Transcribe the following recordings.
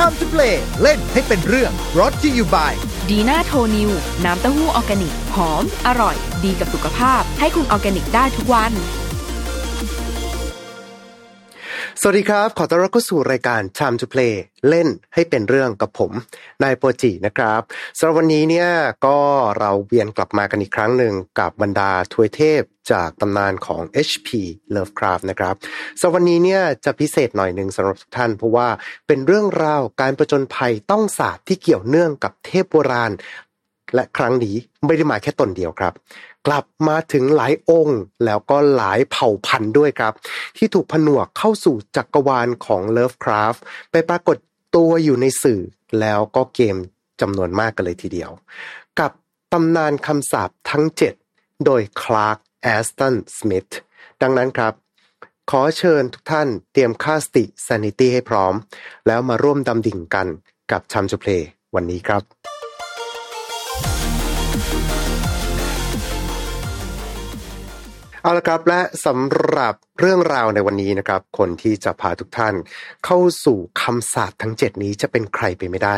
Time to play เล่นให้เป็นเรื่อง Brought to you by ดีน่าโทนิวน้ำเต้าหู้ออร์แกนิกหอมอร่อยดีกับสุขภาพให้คุณออร์แกนิกได้ทุกวันสวัสดีครับขอต้อนรับเข้าสู่รายการ Time to Play เล่นให้เป็นเรื่องกับผมนายโปจินะครับสำหรับวันนี้เนี่ยก็เราเวียนกลับมากันอีกครั้งหนึ่งกับบรรดาทวยเทพจากตำนานของ HP Lovecraft นะครับสำหรับวันนี้เนี่ยจะพิเศษหน่อยนึงสำหรับทุกท่านเพราะว่าเป็นเรื่องราวการผจญภัยต้องสาปที่เกี่ยวเนื่องกับเทพโบราณและครั้งนี้ไม่ได้มาแค่ตนเดียวครับกลับมาถึงหลายองค์แล้วก็หลายเผ่าพันธุ์ด้วยครับที่ถูกผนวกเข้าสู่จักรวาลของ Lovecraft ไปปรากฏตัวอยู่ในสื่อแล้วก็เกมจำนวนมากกันเลยทีเดียวกับตำนานคำสาปทั้ง7โดย Clark Ashton Smith ดังนั้นครับขอเชิญทุกท่านเตรียมค่าสติ Sanity ให้พร้อมแล้วมาร่วมดำดิ่งกันกับ Time to Play วันนี้ครับเอาละครับและสำหรับเรื่องราวในวันนี้นะครับคนที่จะพาทุกท่านเข้าสู่คำสาปทั้ง7นี้จะเป็นใครไปไม่ได้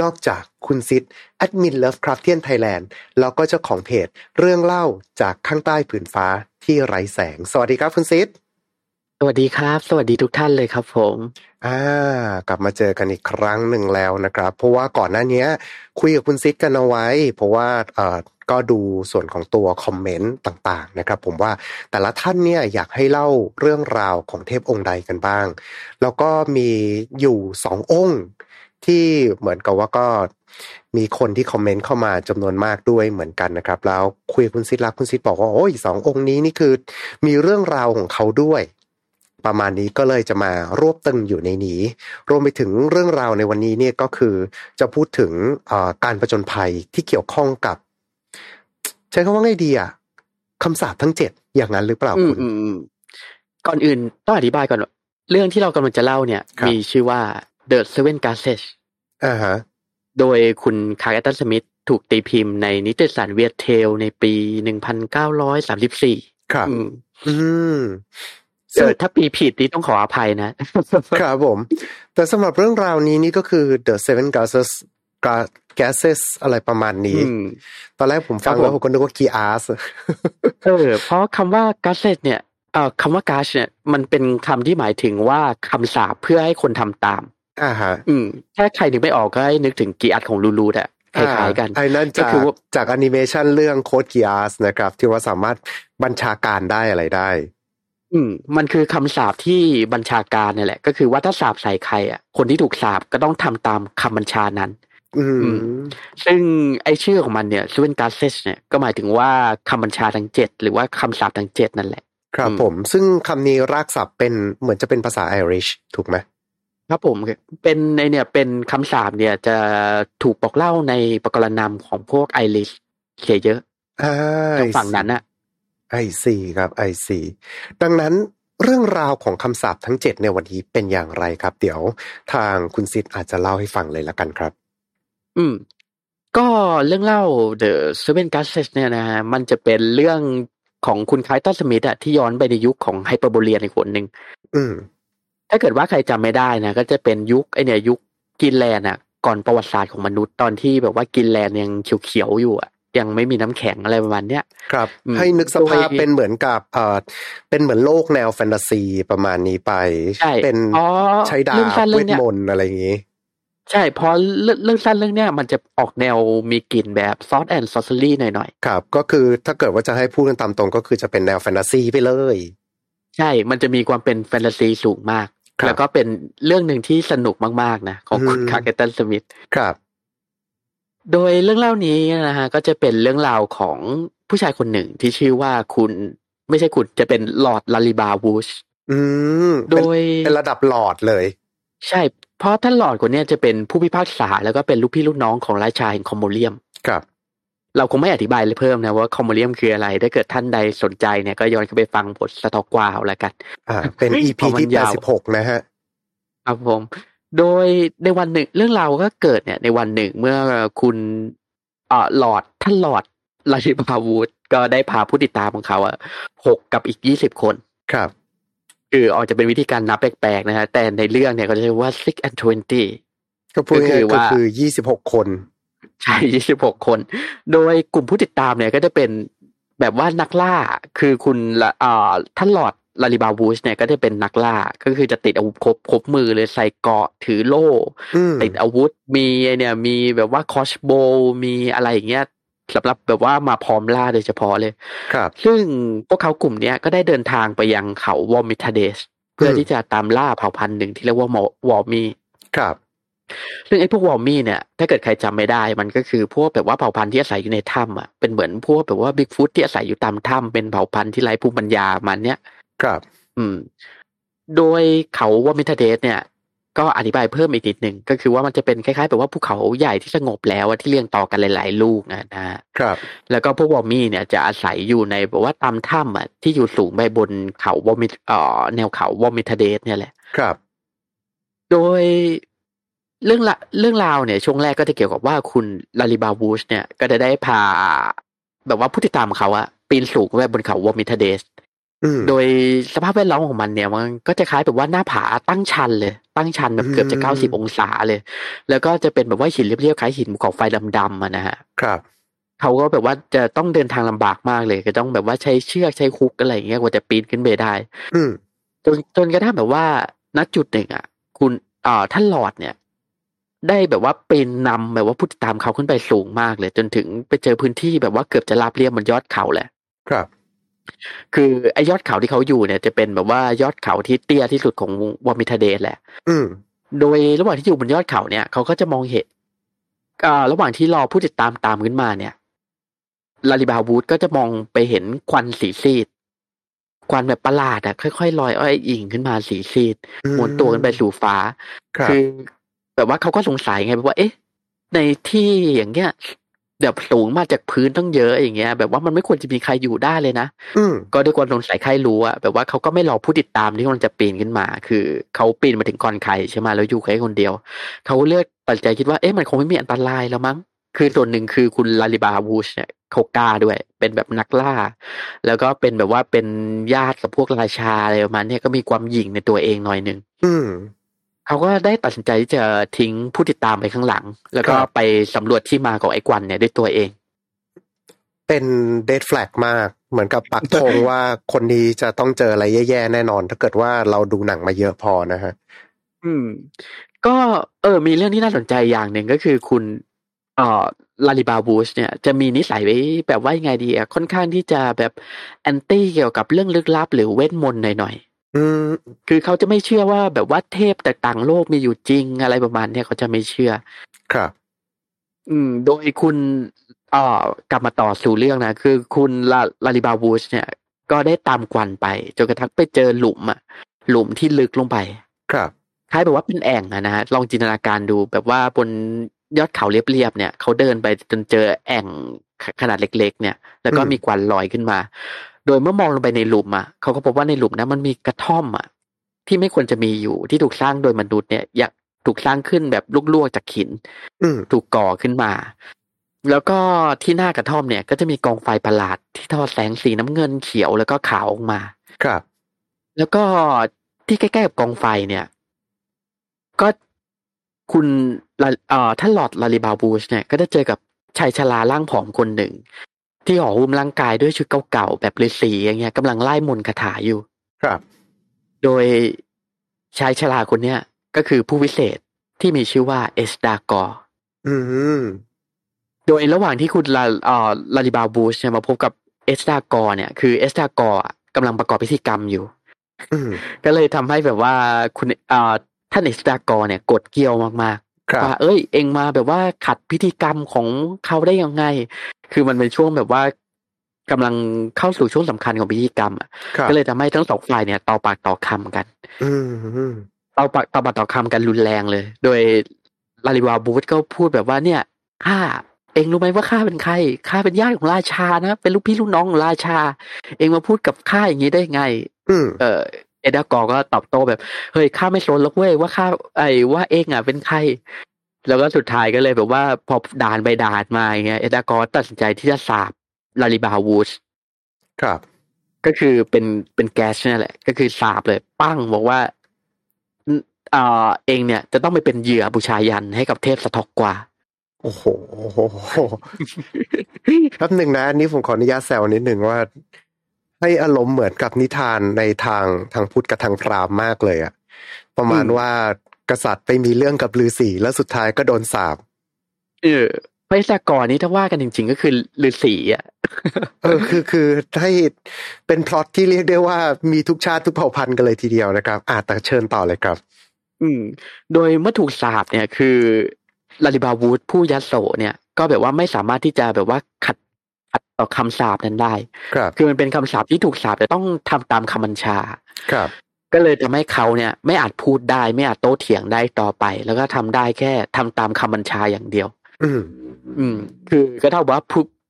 นอกจากคุณซิดแอดมิน Lovecraftian Thailand แล้วก็เจ้าของเพจเรื่องเล่าจากข้างใต้ผืนฟ้าที่ไร้แสงสวัสดีครับคุณซิดสวัสดีครับสวัสดีทุกท่านเลยครับผมกลับมาเจอกันอีกครั้งหนึ่งแล้วนะครับเพราะว่าก่อนหน้านี้คุยกับคุณซิดกันเอาไว้เพราะว่าก็ดูส่วนของตัวคอมเมนต์ต่างๆนะครับผมว่าแต่ละท่านเนี่ยอยากให้เล่าเรื่องราวของเทพองค์ใดกันบ้างแล้วก็มีอยู่2องค์ที่เหมือนกับว่าก็มีคนที่คอมเมนต์เข้ามาจำนวนมากด้วยเหมือนกันนะครับแล้วคุยคุณซิดรักคุณซิดบอกว่าโอ้ย2องค์นี้นี่คือมีเรื่องราวของเขาด้วยประมาณนี้ก็เลยจะมารวบตึงอยู่ในนี้รวมไปถึงเรื่องราวในวันนี้เนี่ยก็คือจะพูดถึงการผจญภัยที่เกี่ยวข้องกับใช้คำว่าไงดีอ่ะคำสาปทั้ง7อย่างนั้นหรือเปล่าคุณก่อนอื่นต้องอธิบายก่อนเรื่องที่เรากำลังจะเล่าเนี่ยมีชื่อว่า The Seven Geases โดยคุณคาร์ล แอชตัน สมิธถูกตีพิมพ์ในนิตยสาร Weird Tales ในปี 1934 ครับถ้าปีผิดนี่ต้องขออภัยนะครับผมแต่สำหรับเรื่องราวนี้นี่ก็คือ The Seven Geases อะไรประมาณนี้ตอนแรกผมฟังแล้วผมก็นึกว่า Geass เพราะคำว่า Geases เนี่ยคำว่า Geass เนี่ยมันเป็นคำที่หมายถึงว่าคำสาปเพื่อให้คนทำตามถ้าใครนึกไม่ออกก็ให้นึกถึง Geass ของลูลูอ่ะคล้ายๆกันไอ้นั่นจากแอนิเมชั่นเรื่อง Code Geass นะครับที่ว่าสามารถบัญชาการได้อะไรได้มันคือคำสาปที่บัญชาการนี่แหละก็คือว่าถ้าสาปใส่ใครอ่ะคนที่ถูกสาปก็ต้องทำตามคำบัญชานั้นซึ่งไอ้ชื่อของมันเนี่ย Seven Geases เนี่ยก็หมายถึงว่าคำบัญชาทั้ง7หรือว่าคำสาปทั้ง7นั่นแหละครับผมซึ่งคำนี้รากศัพท์เป็นเหมือนจะเป็นภาษาไอริชถูกไหมครับผมเป็นในเนี่ยเป็นคำสาปเนี่ยจะถูกบอกเล่าในปรกรณามของพวกไอริชเยอะทางฝั่งนั้นอ่ะIC ครับ IC ดังนั้นเรื่องราวของคำสาปทั้ง7ในวันนี้เป็นอย่างไรครับเดี๋ยวทางคุณซิดอาจจะเล่าให้ฟังเลยละกันครับก็เรื่องเล่า The Seven Geases เนี่ยนะฮะมันจะเป็นเรื่องของคุณคาร์ล แอชตัน สมิธอะที่ย้อนไปในยุคของไฮเปอร์โบเลียนอีกคนนึงถ้าเกิดว่าใครจำไม่ได้นะก็จะเป็นยุคยุคกรีนแลนด์อะก่อนประวัติศาสตร์ของมนุษย์ตอนที่แบบว่ากรีนแลนด์ยังเขียวๆอยู่อะยังไม่มีน้ำแข็งอะไรประมาณเนี้ยครับให้นึกสภาพเป็นเหมือนกับเป็นเหมือนโลกแนวแฟนตาซีประมาณนี้ไปเป็นใช้ดาบเวทมนต์อะไรอย่างงี้ใช่เพราะเรื่องสั้นเรื่องเนี้ยมันจะออกแนวมีกลิ่นแบบซอสแอนด์ซอสเซอรี่หน่อยๆครับก็คือถ้าเกิดว่าจะให้พูดกันตามตรงก็คือจะเป็นแนวแฟนตาซีไปเลยใช่มันจะมีความเป็นแฟนตาซีสูงมากแล้วก็เป็นเรื่องนึงที่สนุกมากๆนะของคุณคาร์ล แอชตัน สมิธครับโดยเรื่องเล่านี้นะฮะก็จะเป็นเรื่องราวของผู้ชายคนหนึ่งที่ชื่อว่าคุณไม่ใช่คุณจะเป็นลอร์ดลาลิบาวูชโดยเป็นระดับลอร์ดเลยใช่เพราะท่านลอร์ดคนนี้จะเป็นผู้พิพากษาแล้วก็เป็นลูกพี่ลูกน้องของราชาแห่งคอมโมเลียมครับเราคงไม่อธิบายเพิ่มนะว่าคอมโมเลียมคืออะไรถ้าเกิดท่านใดสนใจเนี่ยก็ย้อนเข้าไปฟังบทสตอกวาวแล้วกันเป็น EP ที่86นะฮะครับผมโดยในวันหนึ่งเรื่องราวก็เกิดเนี่ยในวันหนึ่งเมื่อคุณหลอดท่านหลอดลาลิบาวูดก็ได้พาผู้ติดตามของเขา6กับอีก20คนครับคืออาจจะเป็นวิธีการนับแปลกๆนะฮะแต่ในเรื่องเนี่ยก็จะเรียกว่า6 and 20 ก็พูดง่ายๆก็คือ26คนใช่26คนโดยกลุ่มผู้ติดตามเนี่ยก็จะเป็นแบบว่านักล่าคือคุณท่านหลอดลาลิบาวูชเนี่ยก็จะเป็นนักล่าก็คือจะติดอาวุธครบมือเลยใส่เกราะถือโล่ติดอาวุธมีเนี่ยมีแบบว่าคอชโบมีอะไรอย่างเงี้ยสำหรับแบบว่ามาพร้อมล่าโดยเฉพาะเลยครับซึ่งพวกเขากลุ่มเนี้ยก็ได้เดินทางไปยังเขาวอมิทาเดสเพื่อที่จะตามล่าเผ่าพันธุ์หนึ่งที่เรียกว่าวอมีครับซึ่งไอ้พวกวอมี่เนี่ยถ้าเกิดใครจำไม่ได้มันก็คือพวกแบบว่าเผ่าพันธุ์ที่อาศัยอยู่ในถ้ำอ่ะเป็นเหมือนพวกแบบว่าบิ๊กฟุตที่อาศัยอยู่ตามถ้ำเป็นเผ่าพันธุ์ที่ไร้ภูมิปัญญามันเนี้ยครับโดยเขาวอมิทาเดสเนี่ยก็อธิบายเพิ่มอีกนิดนึงก็คือว่ามันจะเป็นคล้ายๆแบบว่าภูเขาใหญ่ที่สงบแล้วที่เรียงต่อกันหลายๆลูกนะครับแล้วก็พวกวอมี่เนี่ยจะอาศัยอยู่ในแบบว่าตามถ้ำอ่ะที่อยู่สูงไปบนเขาวอมิแนวเขาวอมิทาเดสเนี่ยแหละครับโดยเรื่องราวเนี่ยช่วงแรกก็จะเกี่ยวกับว่าคุณลาลิบาวูชเนี่ยก็จะได้พาแบบว่าผู้ติดตามเขาอะปีนสูงไปบนเขาวอมิทาเดสโดยสภาพแวดล้อมของมันเนี่ยมันก็จะคล้ายแบบว่าหน้าผาตั้งชันเลยตั้งชันแบบเกือบจะ90องศาเลยแล้วก็จะเป็นแบบว่าหินเรียบๆคล้ายหินภูเขาไฟดำๆอ่ะนะฮะครับเขาก็แบบว่าจะต้องเดินทางลำบากมากเลยก็ต้องแบบว่าใช้เชือกใช้คุกอะไรอย่างเงี้ยกว่าจะปีนขึ้นไปได้จนกระทั่งแบบว่าณจุดหนึ่งอ่ะคุณท่านหลอดเนี่ยได้แบบว่าเป็นนำแบบว่าผู้ติดตามเขาขึ้นไปสูงมากเลยจนถึงไปเจอพื้นที่แบบว่าเกือบจะราบเรียบบนยอดเขาแหละครับคือไอ้ยอดเขาที่เขาอยู่เนี่ยจะเป็นแบบว่ายอดเขาที่เตี้ยที่สุดของวอมิทาเดสแหละโดยระหว่างที่อยู่บนยอดเขาเนี่ยเขาก็จะมองเห็นระหว่างที่รอผู้ติดตามขึ้นมาเนี่ยลาลิบาวูดก็จะมองไปเห็นควันสีซีดควันแบบประหลาดอ่ะค่อยๆลอยอ้อยอิงขึ้นมาสีซีดหมุนตัวกันไปสู่ฟ้าคือแบบว่าเขาก็สงสัยไงแบบว่าเอ๊ะในที่อย่างเงี้ยแบบสูงมาจากพื้นต้องเยอะอย่างเงี้ยแบบว่ามันไม่ควรจะมีใครอยู่ได้เลยนะก็ด้วยความสงสัยใครรู้อะแบบว่าเขาก็ไม่รอผู้ติดตามที่กำลังจะปีนขึ้นมาคือเขาปีนมาถึงก่อนใครใช่ไหมแล้วอยู่แค่คนเดียวเขาเลือกปัจจัยคิดว่าเอ๊ะมันคงไม่มีอันตรายแล้วมั้งคือส่วนหนึ่งคือคุณลาลิบาวูชเนี่ยเขากล้าด้วยเป็นแบบนักล่าแล้วก็เป็นแบบว่าเป็นญาติกับพวกราชาอะไรประมาณนี้ก็มีความหยิ่งในตัวเองหน่อยนึงเขาก็ได้ตัดสินใจที่จะทิ้งผู้ติดตามไปข้างหลังแล้วก็ไปสำรวจที่มาของไอ้กวันเนี่ยด้วยตัวเองเป็นเดดแฟลกมากเหมือนกับปักธง ว่าคนนี้จะต้องเจออะไรแย่ๆแน่นอนถ้าเกิดว่าเราดูหนังมาเยอะพอนะฮะก็มีเรื่องที่น่าสนใจอย่างหนึ่งก็คือคุณลาลิบาวูชเนี่ยจะมีนิสัยไว้แบบว่ายังไงดีค่อนข้างที่จะแบบแอนตี้เกี่ยวกับเรื่องลึกลับหรือเวทมนต์หน่อยคือเขาจะไม่เชื่อว่าแบบว่าเทพต่างโลกมีอยู่จริงอะไรประมาณนี้เขาจะไม่เชื่อครับโดยคุณกลับมาต่อสู่เรื่องนะคือคุณลาลิบาวูชเนี่ยก็ได้ตามกวนไปจนกระทั่งไปเจอหลุมที่ลึกลงไปครับคล้ายแบบว่าเป็นแอ่งนะฮะลองจินตนาการดูแบบว่าบนยอดเขาเรียบๆเนี่ยเขาเดินไปจนเจอแอ่งขนาดเล็กๆเนี่ยแล้วก็มีกวนลอยขึ้นมาโดยเมื่อมองลงไปในหลุมอ่ะเขาก็พบว่าในหลุมนั้นมันมีกระท่อมอ่ะที่ไม่ควรจะมีอยู่ที่ถูกสร้างโดยมนุษย์เนี่ยอยากถูกสร้างขึ้นแบบลวกๆจากหินถูกก่อขึ้นมาแล้วก็ที่หน้ากระท่อมเนี่ยก็จะมีกองไฟประหลาดที่ทอดแสงสีน้ำเงินเขียวแล้วก็ขาวออกมาครับแล้วก็ที่ใกล้ๆกับกองไฟเนี่ยก็คุณท่านหลอดลาลิบาบูชเนี่ยก็ได้เจอกับชายชราร่างผอมคนหนึ่งที่ห่อหุ้มร่างกายด้วยชุดเก่าๆแบบฤาษีอย่างเงี้ยกำลังไล่มนต์คาถาอยู่ครับโดยชายชราคนเนี้ยก็คือผู้วิเศษที่มีชื่อว่าเอสดากอร์โดยระหว่างที่คุณลาลิบาบูชเนี่ยมาพบกับเอสดากอร์เนี่ยคือเอสดากอร์กำลังประกอบพิธีกรรมอยู่ก็เลยทำให้แบบว่าคุณท่านเอสดากอร์เนี่ยกดเกลียวมากๆว่าเอ้ยเองมาแบบว่าขัดพิธีกรรมของเขาได้ยังไงคือมันเป็นช่วงแบบว่ากำลังเข้าสู่ช่วงสำคัญของพิธีกรรมก็เลยทำให้ทั้งสองฝ่ายเนี่ยต่อปากต่อคำกันต่อปากต่อคำกันรุนแรงเลยโดยลาลิวาบูธก็พูดแบบว่าเนี่ยข้าเองรู้ไหมว่าข้าเป็นใครข้าเป็นญาติของราชานะเป็นลูกพี่ลูกน้องของราชาเองมาพูดกับข้าอย่างนี้ได้ไงเอดากอก็ตอบโต้แบบเฮ้ยข้าไม่สนหรอกเว้ยว่าข้าว่าเองอ่ะเป็นใครแล้วก็สุดท้ายก็เลยแบบว่าพอด่านไปด่านมาอย่างเงี้ยเอดากอตัดสินใจที่จะสาบลาลิบาวูชครับก็คือเป็นแก๊สนั่นแหละก็คือสาบเลยปั้งบอกว่า เองเนี่ยจะต้องไปเป็นเหยื่อบูชายัญให้กับเทพสทอกกว่าโอ้โหแป๊บนึงนะอันนี้ผมขออนุญาตแซวนิดนึงว่าให้อารมณ์เหมือนกับนิทานในทางพุทธกับทางพราหมณ์มากเลยอะประมาณว่ากษัตริย์ไปมีเรื่องกับฤาษีแล้วสุดท้ายก็โดนสาปไพ่สากรนี้ถ้าว่ากันจริงๆก็คือฤาษีอ่ะคือให้เป็นพล็อตที่เรียกได้ว่ามีทุกชาติทุกเผ่าพันธุ์กันเลยทีเดียวนะครับแต่เชิญต่อเลยครับโดยเมื่อถูกสาปเนี่ยคือลาลิบาวูดผู้ยัสโสเนี่ยก็แบบว่าไม่สามารถที่จะแบบว่าขัดต่อคำสาปนั้นได้คือมันเป็นคำสาปที่ถูกสาปแต่ต้องทำตามคำบัญชาก็เลยทำให้เขาเนี่ยไม่อาจพูดได้ไม่อาจโต้เถียงได้ต่อไปแล้วก็ทำได้แค่ทำตามคำบัญชาอย่างเดียวคือก็เท่าว่า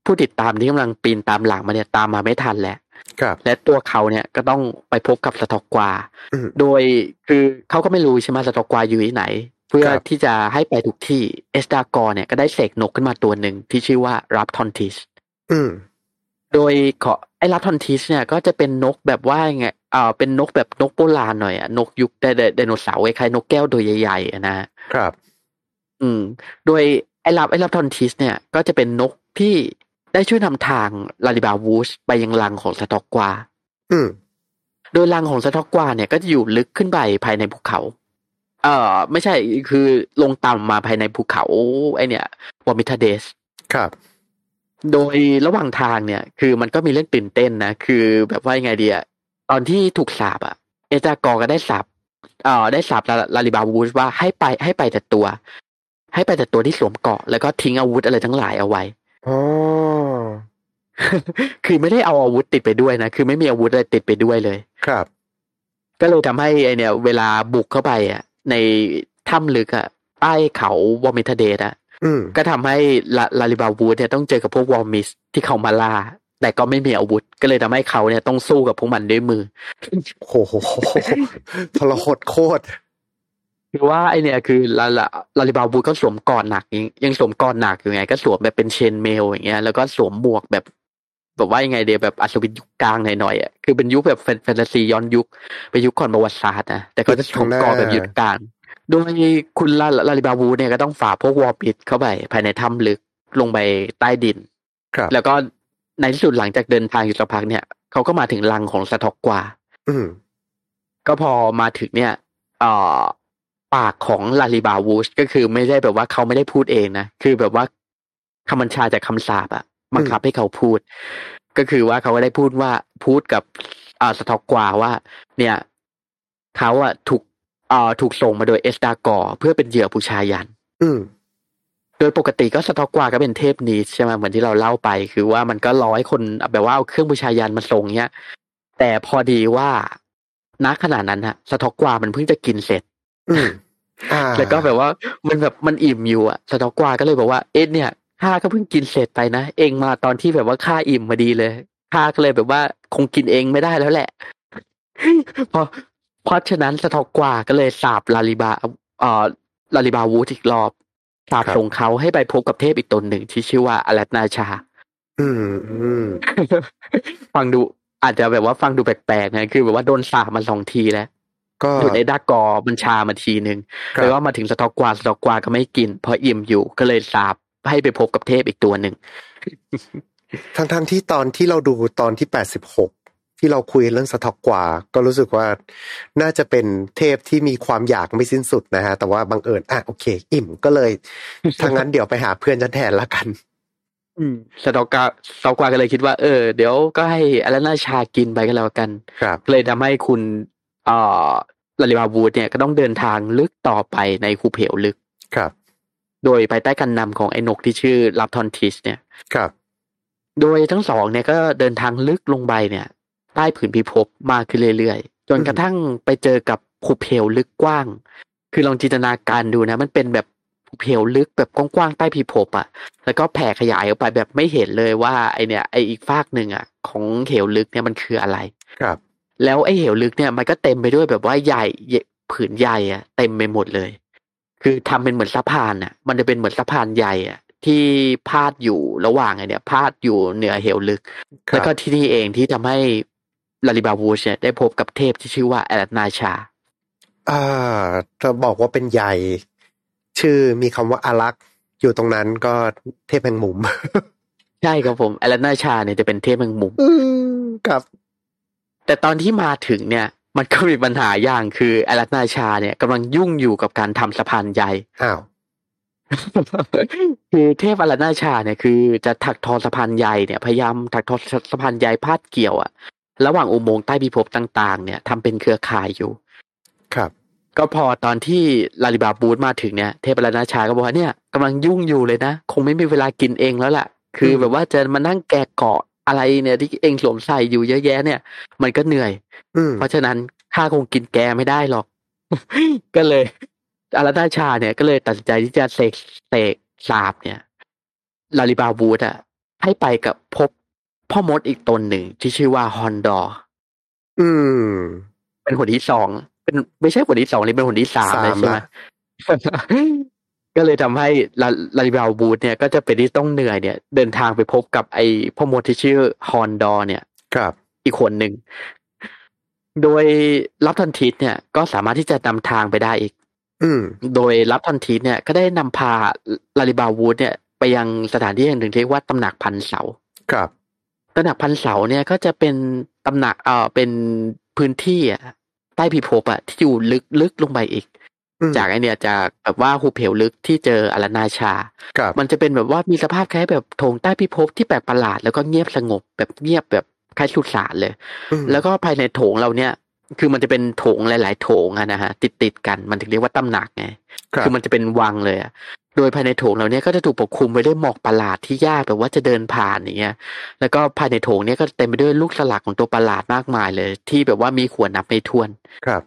ผู้ติดตามที่กำลังปีนตามหลังมาเนี่ยตามมาไม่ทันแหละและตัวเขาเนี่ยก็ต้องไปพบกับสตอกกวาโดยคือเขาก็ไม่รู้ใช่ไหมสตอกกวาอยู่ที่ไหนเพื่อที่จะให้ไปทุกที่เอสตากรเนี่ยก็ได้เสกนกขึ้นมาตัวหนึ่งที่ชื่อว่ารับทอนทิสโดยขอไอ้รับทอนทิสเนี่ยก็จะเป็นนกแบบว่าไงเป็นนกแบบนกโบราณหน่อยอ่ะนกยุคไดโนเสาร์คล้ายนกแก้วตัวใหญ่ๆนะครับโดยไอ้รับทอนทิสเนี่ยก็จะเป็นนกที่ได้ช่วยนำทางลาลิบาวูชไปยังรังของสตอกกวาโดยรังของสตอกกวาเนี่ยก็จะอยู่ลึกขึ้นไปภายในภูเขาไม่ใช่คือลงต่ำมาภายในภูเขาไอเนี่ยวอมิทาเดสครับโดยระหว่างทางเนี่ยคือมันก็มีเล่นตื่นเต้นนะคือแบบว่ายังไงดีอะตอนที่ถูกสาปอะเอตากอก็ได้สาปได้สาปลาลิบาวูชว่าให้ไปแต่ตัวที่สวมเกราะแล้วก็ทิ้งอาวุธอะไรทั้งหลายเอาไว้คือไม่ได้เอาอาวุธติดไปด้วยนะคือไม่มีอาวุธอะไรติดไปด้วยเลยครับก็เลยทำให้ไอเนี่ยเวลาบุกเข้าไปอะในถ้ำลึกอะใต้เขาวอมิทาเดสอะก็ทำให้ลาลิบาวูดเนี่ยต้องเจอกับพวกวอมิสที่เขามาล่าแต่ก็ไม่มีอาวุธก็เลยทำให้เขาเนี่ยต้องสู้กับพวกมันด้วยมือโอ้โหทรหดโคตรคือว่าไอเนี่ยคือลาลิบาวูดก็สวมกอดหนักยังสวมกอดหนักอยู่ไงก็สวมแบบเป็นเชนเมลอย่างเงี้ยแล้วก็สวมหมวกแบบว่ายังไงเดียแบบอัศวินยุคกลางหน่อยๆอ่ะคือเป็นยุคแบบแฟนตาซีย้อนยุคเป็นยุคก่อนประวัติศาสตร์นะแต่ก็จะสวมกอดแบบยุคกลางโดยคุณลาลิบาวูเนี่ยก็ต้องฝ่าพวกวอร์ปิดเข้าไปภายในถ้ำลึกลงไปใต้ดินแล้วก็ในที่สุดหลังจากเดินทางอยู่สักพักเนี่ยเขาก็มาถึงรังของสตอกกวาก็พอมาถึงเนี่ยปากของลาลิบาวูก็คือไม่ได้แบบว่าเขาไม่ได้พูดเองนะคือแบบว่าคำบัญชาจากคำสาปอ่ะบังคับให้เขาพูดก็คือว่าเขาก็ได้พูดกับสตอกกวาว่าเนี่ยเขาอ่ะถูกส่งมาโดยเอสตากอเพื่อเป็นเหยื่อบูชายัญโดยปกติก็สตอกกวาก็เป็นเทพนีใช่ไหมเหมือนที่เราเล่าไปคือว่ามันก็ร้อยคนแบบว่าเอาเครื่องบูชายัญมาส่งเนี้ยแต่พอดีว่านักขนาดนั้นฮะสตอกกวามันเพิ่งจะกินเสร็จแล้วก็แบบว่ามันแบบมันอิ่มอยู่อะสตอกกวาก็เลยบอกว่าเอสเนี่ยข้าก็เพิ่งกินเสร็จไปนะเองมาตอนที่แบบว่าข้าอิ่มมาดีเลยข้าก็เลยแบบว่าคงกินเองไม่ได้แล้วแหละเพราะฉะนั้นสตอกกวาก็เลยสาปลาลิบาวูดอีกรอบสาปส่งเขาให้ไปพบกับเทพอีกตนหนึ่งที่ชื่อว่าอลัตนาชาฟังดูอาจจะแบบว่าฟังดูแปลกๆนะคือแบบว่าโดนสาปมา2ทีแล้วก็อยู่ในดากอบัญชามาทีนึงแล้วก็มาถึงสตอกกวาก็ไม่กินเพราะอิ่มอยู่ก็เลยสาปให้ไปพบกับเทพอีกตัวหนึ่งทั้งที่ตอนที่เราดูตอนที่86ที่เราคุยเรื่องสตอกกวาก็รู้สึกว่าน่าจะเป็นเทพที่มีความอยากไม่สิ้นสุดนะฮะแต่ว่าบังเอิญโอเคอิ่มก็เลยถ้างั้นเดี๋ยวไปหาเพื่อนฉันแทนละกันสตอกกวาก็เลยคิดว่าเดี๋ยวก็ให้อลันนาชากินไปกันแล้วกันเลยทำให้คุณลาลิบาวูดเนี่ยก็ต้องเดินทางลึกต่อไปในคูเพลลึกครับโดยภายใต้การนำของไอ้นกที่ชื่อลับทอนทิสเนี่ยครับโดยทั้งสองเนี่ยก็เดินทางลึกลงไปเนี่ยใต้ผืนพิภพมากขึ้นเรื่อยๆจนกระทั่งไปเจอกับภูเพลลึกกว้างคือลองจินตนาการดูนะมันเป็นแบบภูเพลลึกแบบกว้างๆใต้พิภพอ่ะแล้วก็แผ่ขยายออกไปแบบไม่เห็นเลยว่าไออีกฟากนึงอ่ะของเหวลึกเนี่ยมันคืออะไรครับแล้วไอเหวลึกเนี่ยมันก็เต็มไปด้วยแบบว่าใหญ่ผืนใหญ่อ่ะเต็มไปหมดเลยคือทำเป็นเหมือนสะพานอ่ะมันจะเป็นเหมือนสะพานใหญ่อ่ะที่พาดอยู่ระหว่างไอเนี่ยพาดอยู่เหนือเหวลึกแล้วก็ที่นี่เองที่ทำให้ลาลิบาวูชเนี่ยได้พบกับเทพที่ชื่อว่าแอลัตนาชา จะบอกว่าเป็นใหญ่ชื่อมีคำว่าอารักษ์อยู่ตรงนั้นก็เทพแห่งมุมใช่ครับผมอารัณาชาเนี่ยจะเป็นเทพแห่งมุมครับแต่ตอนที่มาถึงเนี่ยมันก็มีปัญหาอย่างคืออารัณาชาเนี่ยกำลังยุ่งอยู่กับการทำสะพานใหญ่อ้าวคือเทพอารัณาชาเนี่ยคือจะถักทอสะพานใหญ่เนี่ยพยายามถักทอสะพานใหญ่พาดเกี่ยวอะระหว่างอุโมงค์ใต้พิภพต่างๆเนี่ยทำเป็นเครือข่ายอยู่ครับก็พอตอนที่ลาลิบาบูธมาถึงเนี่ยเทพอารัณาชาก็บอกว่าเนี่ยกำลังยุ่งอยู่เลยนะคงไม่มีเวลากินเองแล้วล่ะคือแบบว่าจะมานั่งแกะเกาะอะไรเนี่ยที่เองสวมใส่อยู่เยอะแยะเนี่ยมันก็เหนื่อยเพราะฉะนั้นข้าคงกินแกไม่ได้หรอก ก็เลยอารัณาชาเนี่ยก็เลยตัดสินใจที่จะเสกสาบเนี่ยลาลิบาบูธอ่ะให้ไปกับพบพ่อมดอีกตนหนึ่งที่ชื่อว่าฮอนดอร์เป็นคนที่สองเป็นไม่ใช่คนที่สองนี่เป็นคนที่สามเลยใช่ไหม ก็เลยทำให้ลาลิบาบูธเนี่ยก็จะเป็นที่ต้องเหนื่อยเนี่ยเดินทางไปพบกับไอ้พ่อมดที่ชื่อฮอนดอร์เนี่ยครับอีกคนหนึ่งโดยรับทันทีเนี่ยก็สามารถที่จะนำทางไปได้อีกโดยรับทันทีเนี่ยก็ได้นำพาลาลิบาวูดเนี่ยไปยังสถานที่แห่งหนึ่งที่เรียกว่าตำหนักพันเสาครับตำหนักพันเสาเนี่ยก็จะเป็นตำหนักเป็นพื้นที่ใต้พิภพอ่ะที่อยู่ลึกลงไปอีกจากไอเนี่ยจากแบบว่าหุบเหวลึกที่เจออารัณาชาครับมันจะเป็นแบบว่ามีสภาพคล้ายแบบโถงใต้พิภพที่แปลกประหลาดแล้วก็เงียบสงบแบบเงียบแบบคล้ายสุสานเลยแล้วก็ภายในโถงเราเนี่ยคือมันจะเป็นโถงหลายๆโถงอะนะฮะติดกันมันถึงเรียกว่าตำหนักไง คือมันจะเป็นวังเลยอะโดยภายในโถงเราเนี้ยก็จะถูกปกคลุมไปด้วยหมอกประหลาดที่ยากแบบว่าจะเดินผ่านอย่างเงี้ยแล้วก็ภายในโถงเนี้ยก็เต็มไปด้วยลูกสลักของตัวประหลาดมากมายเลยที่แบบว่ามีขวดนับไม่ถ้วนครับ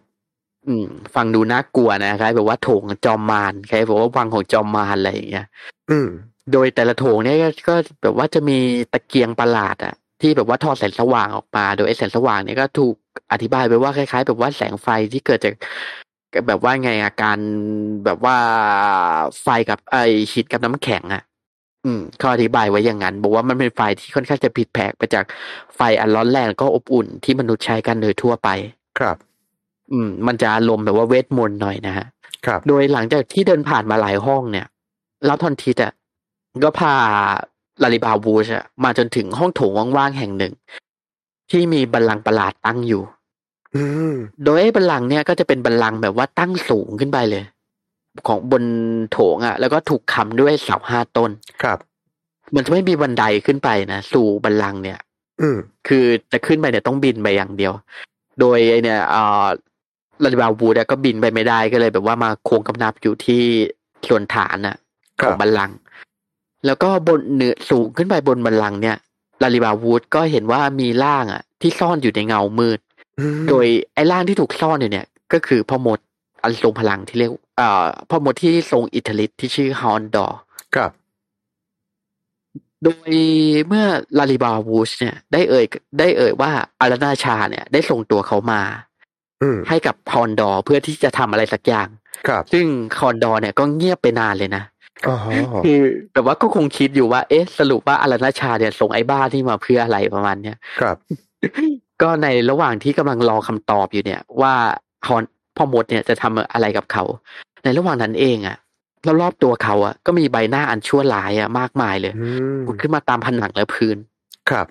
ฟังดูน่ากลัวนะครับแบบว่าโถงจอมมารใครบอกว่าวังของจอมมารอะไรอย่างเงี้ยโดยแต่ละโถงเนี้ยก็แบบว่าจะมีตะเกียงประหลาดอะที่แบบว่าทอดแสงสว่างออกมาโดยไอ้แสงสว่างเนี่ยก็ถูกอธิบายไปว่าคล้ายๆแบบว่าแสงไฟที่เกิดจากแบบว่าไงอาการแบบว่าไฟกับไอ้หินกับน้ำแข็งอ่ะเขาอธิบายไว้อย่างนั้นบอกว่ามันเป็นไฟที่ค่อนข้างจะผิดแปลกไปจากไฟอันร้อนแรงแล้วก็อบอุ่นที่มนุษย์ใช้กันโดยทั่วไปครับมันจะอารมณ์แบบว่าเวทมนต์หน่อยนะฮะครับโดยหลังจากที่เดินผ่านมาหลายห้องเนี่ยแล้วทอนทิตอ่ะก็พาลาลิบาบูชมาจนถึงห้องโถงว่างๆแห่งหนึ่งที่มีบัลลังก์ประหลาดตั้งอยู่โดยบัลลังก์เนี่ยก็จะเป็นบัลลังก์แบบว่าตั้งสูงขึ้นไปเลยของบนโถงอ่ะแล้วก็ถูกค้ำด้วยเสา5ต้นครับมันจะไม่มีบันไดขึ้นไปนะสู่บัลลังก์เนี่ยคือจะขึ้นไปเนี่ยต้องบินไปอย่างเดียวโดยไอเนี่ยลาลิบาบูชก็บินไปไม่ได้ก็เลยแบบว่ามาโค้งกำนับอยู่ที่ส่วนฐานอ่ะของบัลลังก์แล้วก็บนเหนือสูงขึ้นไปบนบัลลังก์เนี่ยลาลิบาวูดก็เห็นว่ามีร่างอ่ะที่ซ่อนอยู่ในเงามืดโดยไอ้ร่างที่ถูกซ่อนอยู่เนี่ยก็คือพ่อมดอันทรงพลังที่เรียกพ่อมดที่ทรงอิทธิฤทธิ์ที่ชื่อฮอนดอร์ครับโดยเมื่อลาลิบาวูดเนี่ยได้เอ่ยว่าอารัณาชาเนี่ยได้ส่งตัวเขามาให้กับฮอนดอร์เพื่อที่จะทำอะไรสักอย่างครับซึ่งฮอนดอร์เนี่ยก็เงียบไปนานเลยนะคือแบบว่าก็คงคิดอยู่ว่าเอ๊ะสรุปว่าอารัณาชาเนี่ยส่งไอ้บ้าที่มาเพื่ออะไรประมาณเนี้ยครับก็ในระหว่างที่กำลังรอคำตอบอยู่เนี่ยว่าพ่อมดเนี่ยจะทำอะไรกับเขาในระหว่างนั้นเองอ่ะรอบๆตัวเขาอ่ะก็มีใบหน้าอันชั่วร้ายอ่ะมากมายเลยขุดขึ้นมาตามผนังและพื้นครับ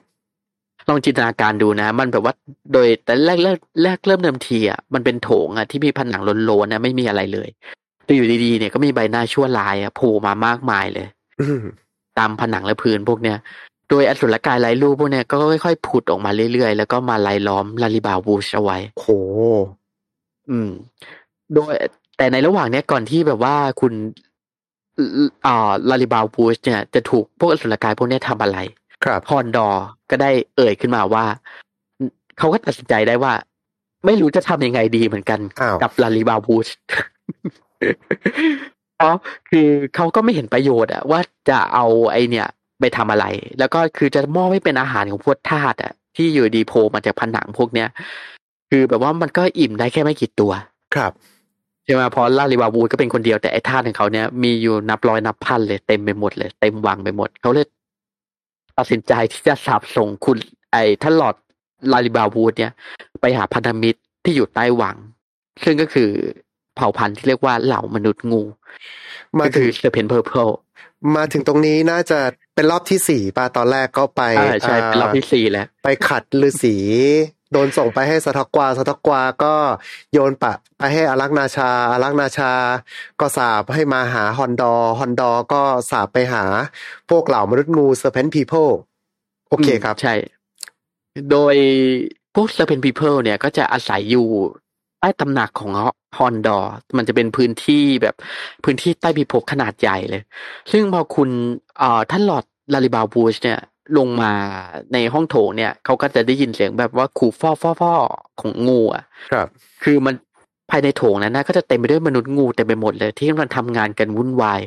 ลองจินตนาการดูนะมันแบบว่าโดยแต่แรกเริ่มเดิมทีอ่ะมันเป็นโถงอ่ะที่มีผนังโลนๆนะไม่มีอะไรเลยแต่อยู่ดีๆเนี่ยก็มีใบหน้าชั่วร้ายโผล่มามากมายเลยตามผนังและพื้นพวกเนี้ยโดยอสุรกายไร้รูปพวกเนี้ยก็ค่อยๆผุดออกมาเรื่อยๆแล้วก็มาไล่ล้อมลาลิบาวูชเอาไว้โหโดยแต่ในระหว่างเนี้ยก่อนที่แบบว่าคุณลาลิบาวูชเนี่ยจะถูกพวกอสุรกายพวกเนี้ยทำอะไรครับฮอนดอร์ก็ได้เอ่ยขึ้นมาว่าเขาก็ตัดสินใจได้ว่าไม่รู้จะทำยังไงดีเหมือนกันกับลาลิบาวูชอ๋อคือเขาก็ไม่เห็นประโยชน์อะว่าจะเอาไอเนี่ยไปทำอะไรแล้วก็คือจะมอบให้เป็นอาหารของพวกทาสอะที่อยู่ดีโผล่มาจากผนังพวกเนี้ยคือแบบว่ามันก็อิ่มได้แค่ไม่กี่ตัวครับใช่ไหมเพราะลาลิบาบูก็เป็นคนเดียวแต่ไอทาสของเขาเนี่ยมีอยู่นับร้อยนับพันเลยเต็มไปหมดเลยเต็มวังไปหมดเขาเลยตัดสินใจที่จะสาปส่งคุณไอท่านหลอดลาลิบาบูเนี่ยไปหาพันธมิตรที่อยู่ใต้วัง ซึ่งก็คือเผ่าพันธุ์ที่เรียกว่าเหล่ามนุษย์งูมาถึง Serpent People มาถึงตรงนี้น่าจะเป็นรอบที่4ป่ะตอนแรกก็ไปใช่เป็นรอบที่4แล้วไปขัดฤาษีโดนส่งไปให้สะทกวาสะทกวาก็โยนปะไปให้อารักษ์นาชาอารักษ์นาชาก็สาปให้มาหาฮอนดอฮอนดอก็สาปไปหาพวกเหล่ามนุษย์งู Serpent People โอเคครับใช่โดยพวก Serpent People เนี่ยก็จะอาศัยอยู่ใต้ตำหนักของฮอนดอมันจะเป็นพื้นที่แบบพื้นที่ใต้พิภพขนาดใหญ่เลยซึ่งพอคุณท่านหลอดลาลิบาบูชเนี่ยลงมาในห้องโถงเนี่ยเขาก็จะได้ยินเสียงแบบว่าขู่ฟ้อของงูอ่ะครับคือมันภายในโถงนั้นนะก็จะเต็มไปด้วยมนุษย์งูเต็มไปหมดเลยที่กำลังทำงานกันวุ่นวาย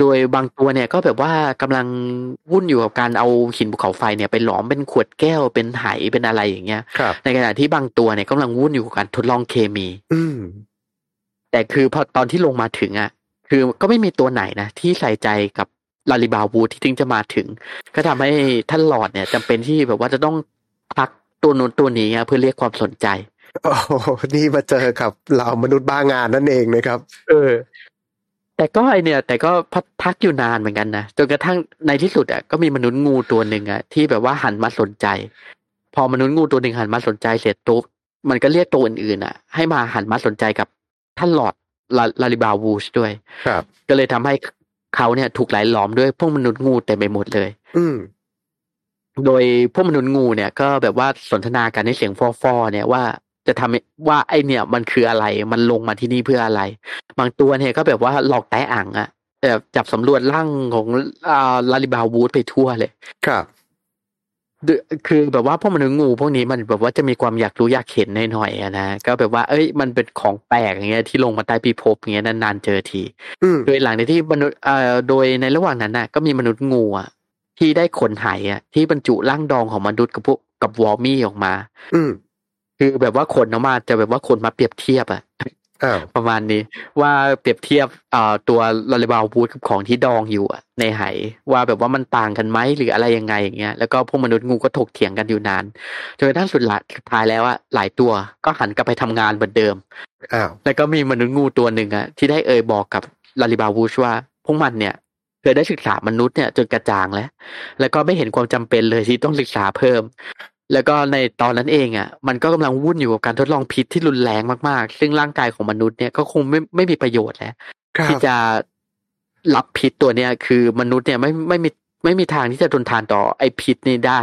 โดยบางตัวเนี่ยก็แบบว่ากำลังวุ่นอยู่กับการเอาหินภูเขาไฟเนี่ยไปหลอมเป็นขวดแก้วเป็นไหเป็นอะไรอย่างเงี้ยในขณะที่บางตัวเนี่ยกำลังวุ่นอยู่กับการทดลองเคมีแต่คือพอตอนที่ลงมาถึงอ่ะคือก็ไม่มีตัวไหนนะที่ใส่ใจกับลาลิบาวูที่ถึงจะมาถึงก็ทำให้ท่านหลอดเนี่ยจำเป็นที่แบบว่าจะต้องพักตัวนู้นตัวนี้เพื่อเรียกความสนใจโอ้นี่มาเจอกับเหล่ามนุษย์บ้างานนั่นเองนะครับแต่ก็พักอยู่นานเหมือนกันนะจนกระทั่งในที่สุดอ่ะก็มีมนุษย์งูตัวนึงอ่ะที่แบบว่าหันมาสนใจพอมนุษย์งูตัวนึงหันมาสนใจเสร็จปุ๊บมันก็เรียกตัวอื่นๆอ่ะให้มาหันมาสนใจกับท่านหลอดลาลิบาวูชด้วยครับก็เลยทำให้เขาเนี่ยถูกหลายล้อมด้วยพวกมนุษย์งูเต็มไปหมดเลยโดยพวกมนุษย์งูเนี่ยก็แบบว่าสนทนากันในเสียงฟ้อๆเนี่ยว่าจะทำว่าไอเนี่ยมันคืออะไรมันลงมาที่นี่เพื่ออะไรบางตัวเนี่ยก็แบบว่าหลอกแตะอ่างอะแบบจับสำรวจร่างของลาลิบาวูดไปทั่วเลยครับคือแบบว่าพวกมนุษย์งูพวกนี้มันแบบว่าจะมีความอยากรู้อยากเห็นหน่อยๆนะก็แบบว่าเอ้ยมันเป็นของแปลกอย่างเงี้ยที่ลงมาใต้พิภพอย่างเงี้ยนานๆเจอทีโดยหลังในที่มนุษย์โดยในระหว่างนั้นน่ะก็มีมนุษย์งูอ่ะที่ได้ขนไหอ่ะที่บรรจุร่างดองของมนุษย์กับพวกกับวอร์มี่ออกมาคือแบบว่าขนออกมาจะแบบว่าขนมาเปรียบเทียบอ่ะประมาณนี้ว่าเปรียบเทียบตัวลาลิบาวูดกับของที่ดองอยู่ในไหว่าแบบว่ามันต่างกันไหมหรืออะไรยังไงอย่างเงี้ยแล้วก็พวกมนุษย์งูก็ถกเถียงกันอยู่นานจนกระทั่งสุดท้ายแล้วอ่ะหลายตัวก็หันกลับไปทำงานเหมือนเดิมแล้วก็มีมนุษย์งูตัวหนึ่งอ่ะที่ได้เอ่ยบอกกับลาลิบาวูดว่าพวกมันเนี่ยเคยได้ศึกษามนุษย์เนี่ยจนกระจ่างแล้วก็ไม่เห็นความจำเป็นเลยที่ต้องศึกษาเพิ่มแล้วก็ในตอนนั้นเองอ่ะมันก็กำลังวุ่นอยู่กับการทดลองพิษที่รุนแรงมากๆซึ่งร่างกายของมนุษย์เนี่ยก็คงไม่มีประโยชน์แล้วที่จะรับพิษตัวเนี้ยคือมนุษย์เนี่ยไม่มีทางที่จะทนทานต่อไอ้พิษนี้ได้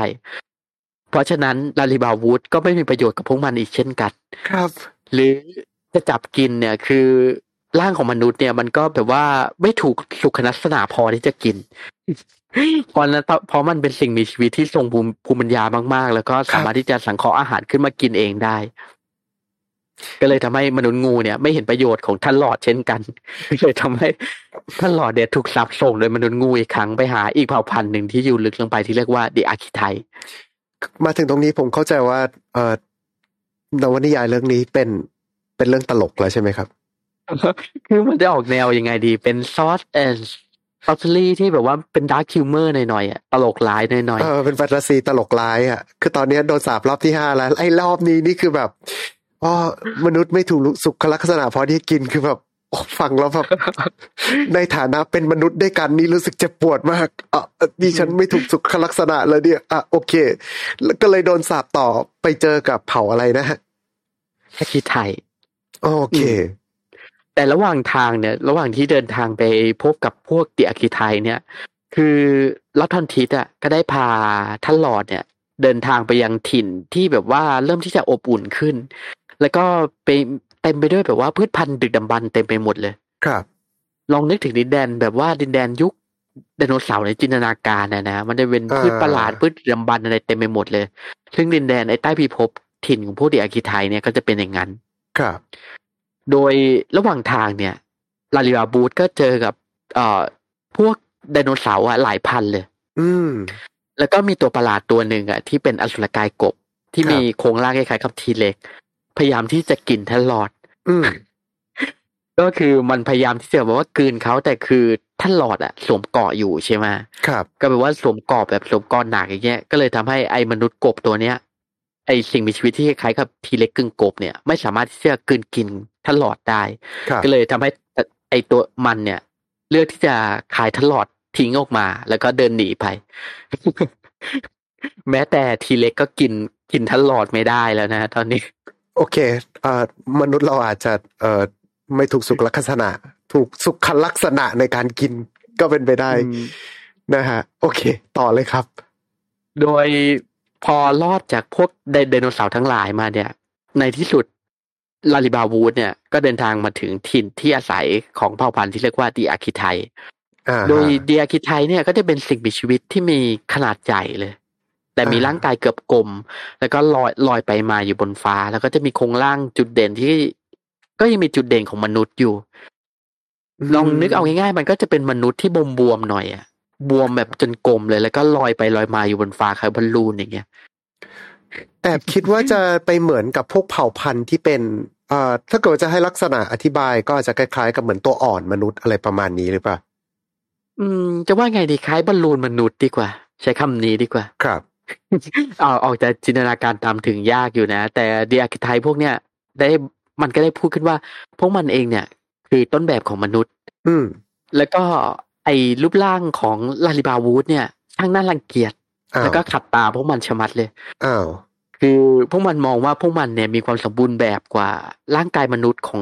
เพราะฉะนั้นลาลิบาวูดก็ไม่มีประโยชน์กับพวกมันอีกเช่นกันครับหรือจะจับกินเนี่ยคือร่างของมนุษย์เนี่ยมันก็แบบว่าไม่ถูกสุขลักษณะพอที่จะกินเพราะมันเป็นสิ่งมีชีวิตที่ทรงภูมิปัญญามากๆแล้วก็สามารถที่จะสังเคราะห์อาหารขึ้นมากินเองได้ก็เลยทำให้มนุษย์งูเนี่ยไม่เห็นประโยชน์ของท่านหลอดเช่นกันเลยทำให้ท่านหลอดเนี่ยถูกสับส่งโดยมนุษย์งูอีกครั้งไปหาอีกเผ่าพันธุ์หนึ่งที่อยู่ลึกลงไปที่เรียกว่าดิอาคิไทมาถึงตรงนี้ผมเข้าใจว่านวนิยายเรื่องนี้เป็นเรื่องตลกแล้วใช่ไหมครับคือมันจะออกแนวยังไงดีเป็นซอสแอนแฟนตาซีที่แบบว่าเป็นดาร์คฮิวเมอร์หน่อยๆอ่ะตลกร้ายหน่อยๆเป็นแฟนตาซีตลกร้ายอ่ะคือตอนนี้โดนสาปรอบที่5แล้วไอ้รอบนี้นี่คือแบบมนุษย์ไม่ถูกสุขลักษณะพอที่กินคือแบบฟังแล้วแบบ ในฐานะเป็นมนุษย์ด้วยกันนี่รู้สึกเจ็บปวดมากดิฉันไม่ถูกสุขลักษณะเลยเนี่ยโอเคแล้วก็เลยโดนสาปต่อไปเจอกับเผ่าอะไรนะแคคิไทโอเคแต่ระหว่างทางเนี่ยระหว่างที่เดินทางไปพบกับพวกดิอาคิไทเนี่ยคือลัทธอนทิตอ่ะก็ได้พาท่านหลอดเนี่ยเดินทางไปยังถิ่นที่แบบว่าเริ่มที่จะอบอุ่นขึ้นแล้วก็ไปเต็มไปด้วยแบบว่าพืชพันธุ์ดึกดำบรรพ์เต็มไปหมดเลยครับลองนึกถึงดินแดนแบบว่าดินแดนยุคไดโนเสาร์ในจินตนาการนะมันจะเป็นพืชประหลาดพืชดึกดำบรรพ์อะไรเต็มไปหมดเลยซึ่งดินแดนไอ้ใต้พิภพถิ่นของพวกดิอาคิไทเนี่ยก็จะเป็นอย่างนั้นครับโดยระหว่างทางเนี่ยลาลิบาบูธก็เจอกับพวกไดโนเสาร์อ่ะหลายพันเลยแล้วก็มีตัวประหลาดตัวหนึ่งอ่ะที่เป็นอสุรกายกบที่มีโครงร่างคล้ายๆกับทีเล็กพยายามที่จะกินท่านหลอดก็คือมันพยายามที่จะบอกว่ากลืนเขาแต่คือท่านหลอดอ่ะสวมเกราะอยู่ใช่ไหมครับก็แปลว่าสวมเกราะหนักอย่างเงี้ยก็เลยทำให้ไอ้มนุษย์กบตัวเนี้ย ไอสิ่งมีชีวิตที่คล้ายกับทีเล็กกึ่งกบเนี่ยไม่สามารถที่จะกลืนกินทลอดได้ก็เลยทำให้ไอตัวมันเนี่ยเลือกที่จะขายทลอดทิ้งออกมาแล้วก็เดินหนีไป แม้แต่ทีเล็กก็กินทลอดไม่ได้แล้วนะตอนนี้โอเคมนุษย์เราอาจจะไม่ถูกสุขลักษณะถูกสุขลักษณะในการกินก็เป็นไปได้นะฮะโอเคต่อเลยครับโดยพอรอดจากพวกไดโนเสาร์ทั้งหลายมาเนี่ยในที่สุดลาลิบาวูดเนี่ยก็เดินทางมาถึงถิ่นที่อาศัยของเผ่าพันธุ์ที่เรียกว่าดีอาคิไทโดยดีอาคิไทเนี่ยก็จะเป็นสิ่งมีชีวิตที่มีขนาดใหญ่เลยแต่มีร่างกายเกือบกลมแล้วก็ลอยไปมาอยู่บนฟ้าแล้วก็จะมีโครงร่างจุดเด่นที่ก็ยังมีจุดเด่นของมนุษย์อยู่ลองนึกเอาง่ายๆมันก็จะเป็นมนุษย์ที่บวมๆหน่อยอ่ะบวมแบบจนกลมเลยแล้วก็ลอยไปลอยมาอยู่บนฟ้าคล้ายบอลลูนอย่างเงี้ยแต่คิดว่าจะไปเหมือนกับพวกเผ่าพันธุ์ที่เป็นถ้าเกิดจะให้ลักษณะอธิบายก็จะคล้ายๆกับเหมือนตัวอ่อนมนุษย์อะไรประมาณนี้หรือเปล่าจะว่าไงดีคล้ายบอลลูนมนุษย์ดีกว่าใช้คำนี้ดีกว่าครับออกจากจินตนาการตามถึงยากอยู่นะแต่เดียกิไทยพวกเนี้ยได้มันก็ได้พูดขึ้นว่าพวกมันเองเนี่ยคือต้นแบบของมนุษย์แล้วก็ไอ้รูปร่างของลาลิบาวูดเนี่ยช่างน่ารังเกียจแล้วก็ขัดตาพวกมันชะมัดเลยคือพวกมันมองว่าพวกมันเนี่ยมีความสมบูรณ์แบบกว่าร่างกายมนุษย์ของ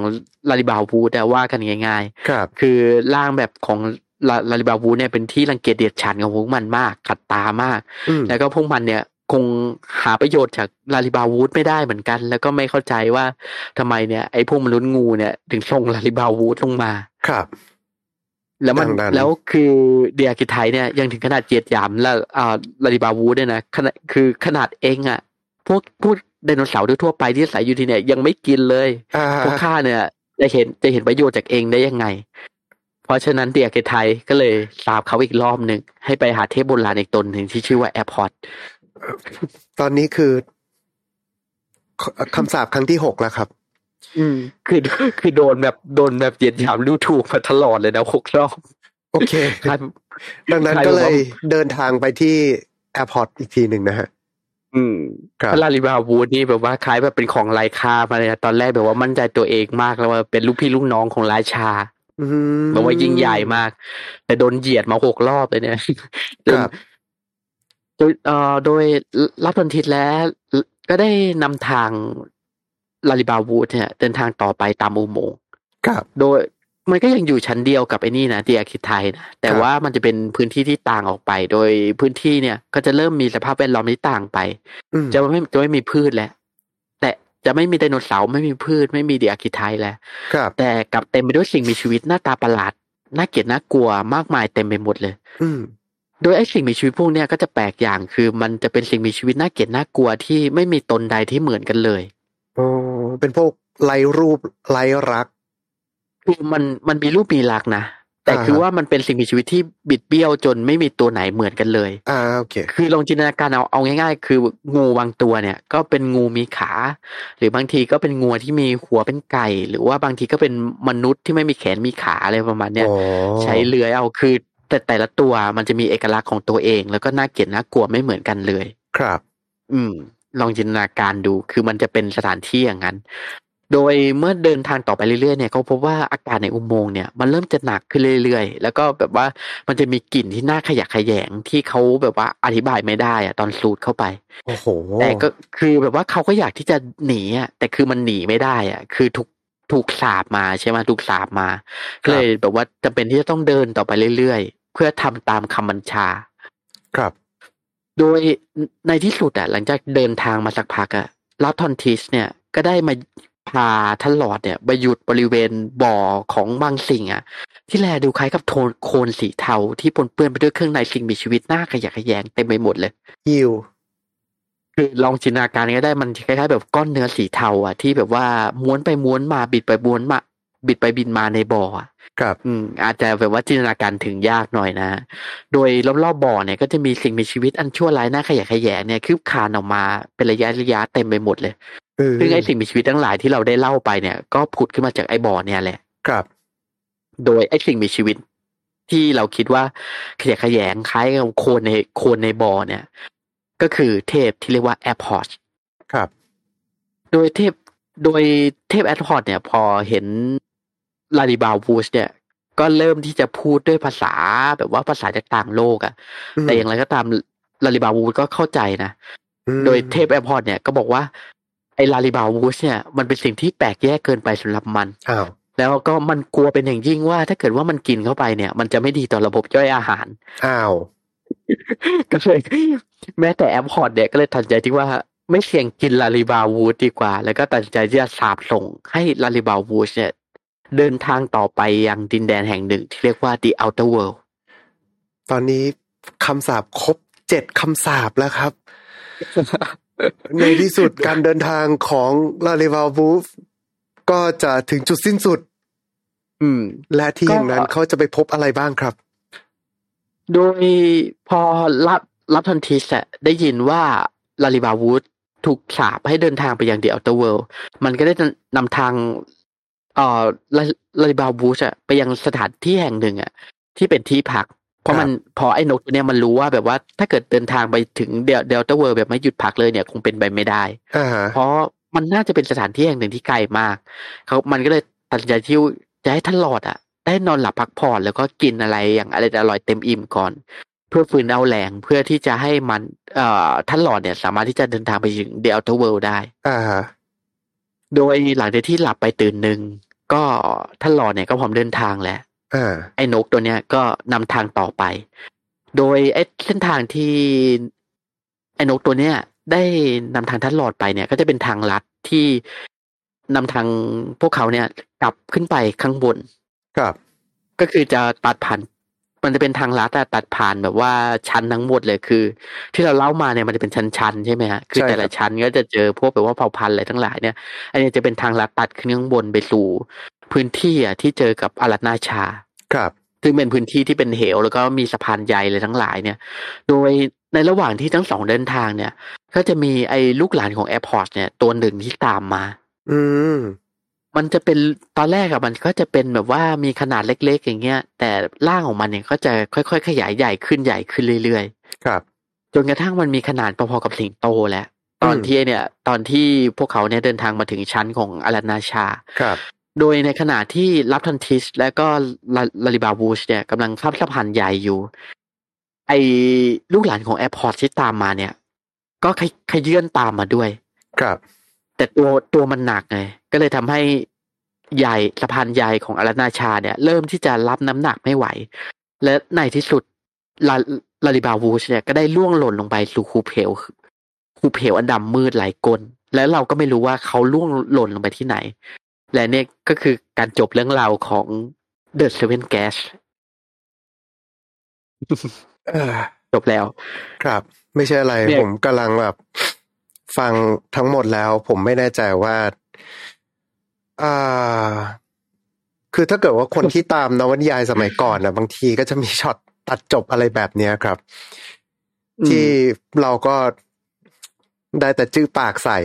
ลาลิบาวูดแต่ว่ากันง่ายๆคือร่างแบบของลาลิบาวูดเนี่ยเป็นที่รังเกียจเดียดฉันของพวกมันมากขัดตามากแล้วก็พวกมันเนี่ยคงหาประโยชน์จากลาลิบาวูดไม่ได้เหมือนกันแล้วก็ไม่เข้าใจว่าทำไมเนี่ยไอ้พวกมนุษย์งูเนี่ยถึงส่งลาลิบาวูดลงมาครับแล้วคือเดียกิไทเนี่ยยังถึงขนาดเจียดหยามแล้วลาลิบาวูดเนี่ยนะคือขนาดเองอ่ะพวกไดโนเสาร์ทั่วไปที่อาศัยอยู่ที่เนี่ยยังไม่กินเลยพวกข้าเนี่ยจะเห็นประโยชน์จากเองได้ยังไงเพราะฉะนั้นเดียกิไทก็เลยสาปเขาอีกรอบนึงให้ไปหาเทพโบราณอีกตนหนึ่งที่ชื่อว่าAbhothตอนนี้คือคำสาปครั้งที่ 6แล้วครับคือโดนแบบเหยียดหยามดูถูกมาตลอดเลยนะ6รอบโอเคดังนั้นก็เลยเดินทางไปที่Abhothอีกทีหนึ่งนะฮะลาลิบาวูดนี่แบบว่าคล้ายแบบเป็นของไร้ค่ามาเลยนะตอนแรกแบบว่ามั่นใจตัวเองมากแล้วว่าเป็นลูกพี่ลูกน้องของราชาแบบว่ายิ่งใหญ่มากแต่โดนเหยียดมา6รอบเลยเนี่ยโดยรับทันทีแล้วก็ได้นำทางลาลิบาวูดเนี่ยเดินทางต่อไปตามอุโมงค์ครับโดยมันก็ยังอยู่ชั้นเดียวกับไอ้นี่นะเดียคิไทนะแต่ว่ามันจะเป็นพื้นที่ที่ต่างออกไปโดยพื้นที่เนี่ยก็จะเริ่มมีสภาพแวดล้อมที่ต่างไปจะไม่มีพืชแล้วแต่จะไม่มีไดโนเสาร์ไม่มีพืชไม่มีเดียคิไทแล้วครับแต่กลับเต็มไปด้วยสิ่งมีชีวิตหน้าตาประหลาดน่าเกลียดน่ากลัวมากมายเต็มไปหมดเลยโดยไอ้สิ่งมีชีวิตพวกเนี้ยก็จะแปลกอย่างคือมันจะเป็นสิ่งมีชีวิตน่าเกลียดน่ากลัวที่ไม่มีตนใดที่เหมือนกันเลยโอ้เป็นพวกไร้รูปไร้ลักษณ์คือมันมีรูปมีลักษณ์นะแต่คือว่ามันเป็นสิ่งมีชีวิตที่บิดเบี้ยวจนไม่มีตัวไหนเหมือนกันเลยโอเคคือลองจินตนาการเอาง่ายๆคืองูบางตัวเนี่ยก็เป็นงูมีขาหรือบางทีก็เป็นงูที่มีหัวเป็นไก่หรือว่าบางทีก็เป็นมนุษย์ที่ไม่มีแขนมีขาอะไรประมาณเนี้ยใช้เลื้อยเอาคือแต่ละตัวมันจะมีเอกลักษณ์ของตัวเองแล้วก็น่าเกลียดน่ากลัวไม่เหมือนกันเลยครับลองจินตนาการดูคือมันจะเป็นสถานที่อย่างนั้นโดยเมื่อเดินทางต่อไปเรื่อยๆเนี่ยเขาพบว่าอากาศในอุโมงค์เนี่ยมันเริ่มจะหนักขึ้นเรื่อยๆแล้วก็แบบว่ามันจะมีกลิ่นที่น่าขยะแขยงที่เขาแบบว่าอธิบายไม่ได้อะตอนสูดเข้าไปโอ้โหแต่ก็คือแบบว่าเขาก็อยากที่จะหนีอะแต่คือมันหนีไม่ได้อะคือถูกสาปมาใช่ไหมถูกสาปมาก็เลยแบบว่าจำเป็นที่จะต้องเดินต่อไปเรื่อยๆเพื่อทำตามคำบัญชาครับโดยในที่สุดอะหลังจากเดินทางมาสักพักอะลาทอนทิสเนี่ยก็ได้มาพาท่านหลอดเนี่ยไปหยุดบริเวณบ่อของบางสิ่งอะที่แลดูคล้ายกับโคลนสีเทาที่ปนเปื้อนไปด้วยเครื่องในสิ่งมีชีวิตหน้าขยะแขยงเต็มไปหมดเลยยิวคือลองจินตนาการก็ได้มันคล้ายๆแบบก้อนเนื้อสีเทาอะที่แบบว่าม้วนไปม้วนมาบิดไปม้วนมาบิดไปบินมาในบ่อครับอาจจะแบบว่าจินตนาการถึงยากหน่อยนะโดยรอบๆบ่อเนี่ยก็จะมีสิ่งมีชีวิตอันชั่วร้ายน่าขยะแขยงเนี่ยคืบคลานออกมาเป็นระยะเต็มไปหมดเลยซึ่งไอ้สิ่งมีชีวิตทั้งหลายที่เราได้เล่าไปเนี่ยก็ผุดขึ้นมาจากไอ้บ่อเนี่ยแหละครับโดยไอ้สิ่งมีชีวิตที่เราคิดว่าขยะแขยงคล้ายกับโคลนในบ่อเนี่ยก็คือเทพที่เรียกว่าAbhoth ครับโดยเทพแอดพอร์ตเนี่ยพอเห็นลาลิบาวูชเนี่ยก็เริ่มที่จะพูดด้วยภาษาแบบว่าภาษาจากต่างโลกอ่ะแต่อย่างไรก็ตามลาลิบาวูชก็เข้าใจนะโดยเทพแอดพอร์ตเนี่ยก็บอกว่าไอ้ลาลิบาวูชเนี่ยมันเป็นสิ่งที่แปลกแยกเกินไปสำหรับมันแล้วก็มันกลัวเป็นอย่างยิ่งว่าถ้าเกิดว่ามันกินเข้าไปเนี่ยมันจะไม่ดีต่อระบบย่อยอาหารก็เลยแม้แต่แอดพอร์ตเนี่ยก็เลยตัดใจที่ว่าไม่เสี่ยงกินลาลิบาวูชดีกว่าแล้วก็ตัดใจที่จะสาปส่งให้ลาลิบาวูชเนี่ยเดินทางต่อไปยังดินแดนแห่งหนึ่งที่เรียกว่า The Outer World ตอนนี้คำสาปครบ7คำสาปแล้วครับ ในที่สุดการเดินทางของลาลิบาวูชก็จะถึงจุดสิ้นสุดและที่อย่างนั้นเขาจะไปพบอะไรบ้างครับโดยพอรับทันทีจะได้ยินว่าลาลิบาวูชถูกสาปให้เดินทางไปยัง The Outer World มันก็ได้นำทางลาลิบาวูชอะไปยังสถานที่แห่งหนึ่งอะที่เป็นที่พักพอไอ้นกตัวเนี้ยมันรู้ว่าแบบว่าถ้าเกิดเดินทางไปถึงเดลต้าเวิร์แบบไม่หยุดพักเลยเนี่ยคงเป็นไปไม่ได้เพราะมันน่าจะเป็นสถานที่แห่งหนึ่งที่ไกลมากมันก็เลยตัดใจที่จะให้ท่านหลอดอะได้นอนหลับพักผ่อนแล้วก็กินอะไรอย่างอะไรอร่อยเต็มอิ่มก่อนเพื่อฟื้นเอาแรงเพื่อที่จะให้มันท่านหลอดเนี่ยสามารถที่จะเดินทางไปถึงเดลต้าเวิร์ได้โดยหลังจากที่หลับไปตื่นหนึ่งก็ท่านหลอดเนี่ยก็พร้อมเดินทางแล้วไอ้นกตัวเนี้ยก็นำทางต่อไปโดยไอ้เส้นทางที่ไอ้นกตัวเนี้ยได้นำทางท่านหลอดไปเนี่ยก็จะเป็นทางลัดที่นำทางพวกเขาเนี่ยกลับขึ้นไปข้างบนครับก็คือจะตัดผ่านมันจะเป็นทางลัดแต่ตัดผ่านแบบว่าชั้นทั้งหมดเลยคือที่เราเล่ามาเนี่ยมันจะเป็นชั้นๆใช่ไหมฮะคือแต่ละชั้นก็จะเจอพวกแบบว่าเผ่าพันธุ์อะไรทั้งหลายเนี่ยอันนี้จะเป็นทางลัดตัดขึ้นข้างบนไปสู่พื้นที่อ่ะที่เจอกับอารัตนาชาครับซึ่งเป็นพื้นที่ที่เป็นเหวแล้วก็มีสะพานใหญ่เลยทั้งหลายเนี่ยโดยในระหว่างที่ทั้งสองเดินทางเนี่ยก็จะมีไอ้ลูกหลานของแอร์พอร์ตเนี่ยตัวหนึ่งที่ตามมามันจะเป็นตอนแรกอะมันก็จะเป็นแบบว่ามีขนาดเล็กๆอย่างเงี้ยแต่ร่างของมันเนี่ยก็จะค่อยๆขยายใหญ่ขึ้นเรื่อยๆครับจนกระทั่งมันมีขนาดพอๆกับสิงโตแล้วตอนที่พวกเขาเนี่ยเดินทางมาถึงชั้นของอารัตนาชาครับโดยในขณะที่ลับทันทิสและก็ลาลิบาวูชเนี่ยกำลังข้ามสะพานใหญ่อยู่ไอ้ลูกหลานของแอร์พอร์ตที่ตามมาเนี่ยก็ขยื่นตามมาด้วยครับแต่ตัวมันหนักไงก็เลยทำให้ใหญ่สะพานใหญ่ของอารัตนาชาเนี่ยเริ่มที่จะรับน้ำหนักไม่ไหวและในที่สุดลาลิบาวูชเนี่ยก็ได้ล่วงหล่นลงไปสู่คูเพลอันดำมืดหลายกลและเราก็ไม่รู้ว่าเขาล่วงหล่นลงไปที่ไหนและเนี่ยก็คือการจบเรื่องราวของ The Seven Geases จบแล้วครับไม่ใช่อะไรผมกำลังแบบฟังทั้งหมดแล้วผมไม่แน่ใจว่าคือถ้าเกิดว่าคนที่ตามนวนิยายสมัยก่อนนะบางทีก็จะมีช็อตตัดจบอะไรแบบนี้ครับที่เราก็ได้แต่จื้อปากใส่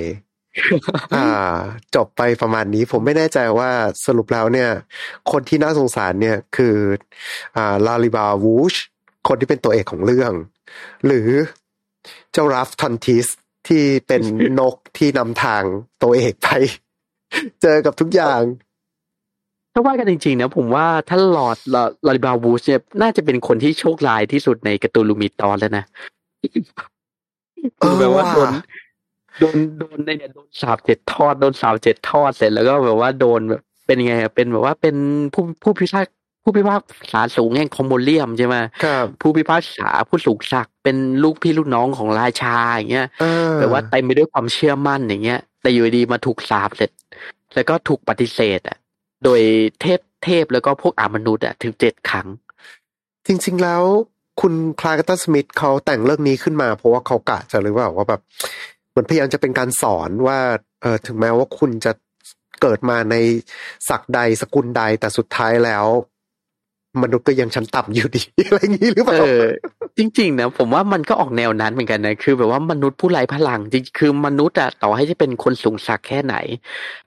จบไปประมาณนี้ผมไม่แน่ใจว่าสรุปแล้วเนี่ยคนที่น่าสงสารเนี่ยคือลาลิบาวูชคนที่เป็นตัวเอกของเรื่องหรือเจ้ารัฟทันทิสที่เป็นนกที่นำทางตัวเอกไปเจอกับทุกอย่างถ้าว่ากันจริงๆนะผมว่าท่านหลอดลาลิบาวูชเนี่ยน่าจะเป็นคนที่โชคร้ายที่สุดในการ์ตูนลูมิตอนแล้วนะแปลว่าโดนในเนี่ยโดนสาบเจ็ดทอดเสร็จแล้วก็แบบว่าโดนแบบเป็นไงเป็นแบบว่าเป็นผู้พิพากษาสูงแห่งคอมโบเลียมใช่ไหมครับผู้พิพากษาผู้สูงศักดิ์เป็นลูกพี่ลูกน้องของราชาอย่างเงี้ยแต่ว่าเต็มไปด้วยความเชื่อมั่นอย่างเงี้ยแต่อยู่ดีมาถูกสาบเสร็จแล้วก็ถูกปฏิเสธอ่ะโดยเทพแล้วก็พวกอมนุษย์อ่ะถึง7ครั้งจริงๆแล้วคุณคลาร์กตัสมิธเขาแต่งเรื่องนี้ขึ้นมาเพราะว่าเขากะจะหรือว่าแบบมันพยายามจะเป็นการสอนว่าถึงแม้ว่าคุณจะเกิดมาในศักดิ์ใดสกุลใดแต่สุดท้ายแล้วมนุษย์ก็ยังชั้นต่ำอยู่ดีอะไรอย่างนี้หรือเปล่าจริงๆนะผมว่ามันก็ออกแนวนั้นเหมือนกันนะคือแบบว่ามนุษย์ผู้ไร้พลังจริงคือมนุษย์อะต่อให้จะเป็นคนสูงศักดิ์แค่ไหน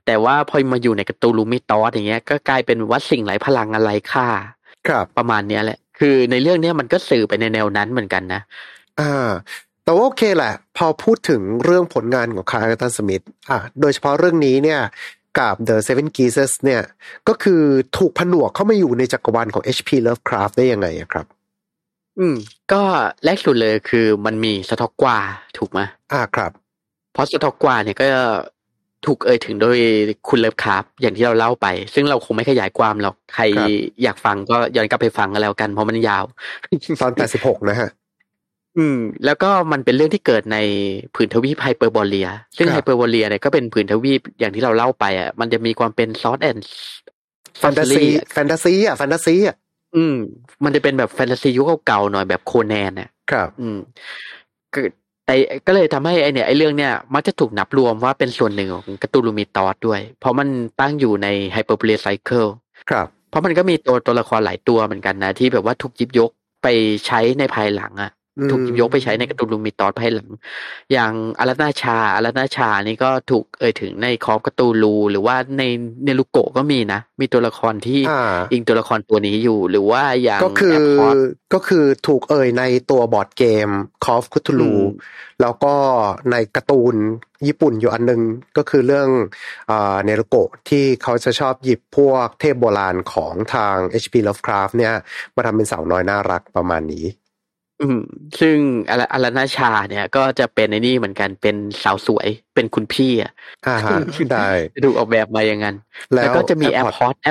แต่ว่าพอมาอยู่ในการ์ตูนลูมิตอสอย่างเงี้ยก็กลายเป็นว่าสิ่งไร้พลังอะไรค่าประมาณเนี้ยแหละคือในเรื่องเนี้ยมันก็สื่อไปในแนวนั้นเหมือนกันนะ แต่ว่าโอเคแหละพอพูดถึงเรื่องผลงานของคาร์ลตันสมิธโดยเฉพาะเรื่องนี้เนี่ยกับ The Seven Geases เนี่ยก็คือถูกผนวกเข้ามาอยู่ในจักรวาลของ HP Lovecraft ได้ยังไงครับก็แรกสุดเลยคือมันมีสต็อกกวาถูกไหมครับเพราะสต็อกกวาเนี่ยก็ถูกเอ่ยถึงโดยคุณLovecraftอย่างที่เราเล่าไปซึ่งเราคงไม่ขยายความหรอกใครอยากฟังก็ย้อนกลับไปฟังกันแล้วกันเพราะมันยาวตอน86นะฮะแล้วก็มันเป็นเรื่องที่เกิดในผืนทวีปไฮเปอร์โบเลียซึ่งไฮเปอร์โบเลียเนี่ยก็เป็นผืนทวีปอย่างที่เราเล่าไปอ่ะมันจะมีความเป็นซอสแอนด์แฟนตาซีมันจะเป็นแบบแฟนตาซียุคเก่าๆหน่อยแบบโคแนนน่ะครับแต่ก็เลยทำให้ไอเนี่ยไอเรื่องเนี่ยมักจะถูกนับรวมว่าเป็นส่วนหนึ่งของกาตูลูมิตอสด้วยเพราะมันตั้งอยู่ในไฮเปอร์โบเลียไซเคิลครับเพราะมันก็มีตัวละครหลายตัวเหมือนกันนะที่แบบว่าถูกหยิบยกไปใช้ในภายหลังอ่ะถูกยกไปใช้ในการ์ตูนลูมิตอสภายหลังอย่างอารัตนาชานี่ก็ถูกเอ่ยถึงในคอฟการ์ตูนลูหรือว่าในเนรุโกะก็มีนะมีตัวละครที่อิงตัวละครตัวนี้อยู่หรือว่าอย่างก็คือถูกเอ่ยในตัวบอร์ดเกมคอฟคุทูลูแล้วก็ในการ์ตูนญี่ปุ่นอยู่อันนึงก็คือเรื่องเนรุโกะที่เขาจะชอบหยิบพวกเทพโบราณของทาง HP Lovecraft เนี่ยมาทำเป็นสาวน้อยน่ารักประมาณนี้ซึ่งอารัตนาชาเนี่ยก็จะเป็นในนี่เหมือนกันเป็นสาวสวยเป็นคุณพี่อ่ะได้ดูออกแบบมาอย่างนั้นแล้วก็จะมี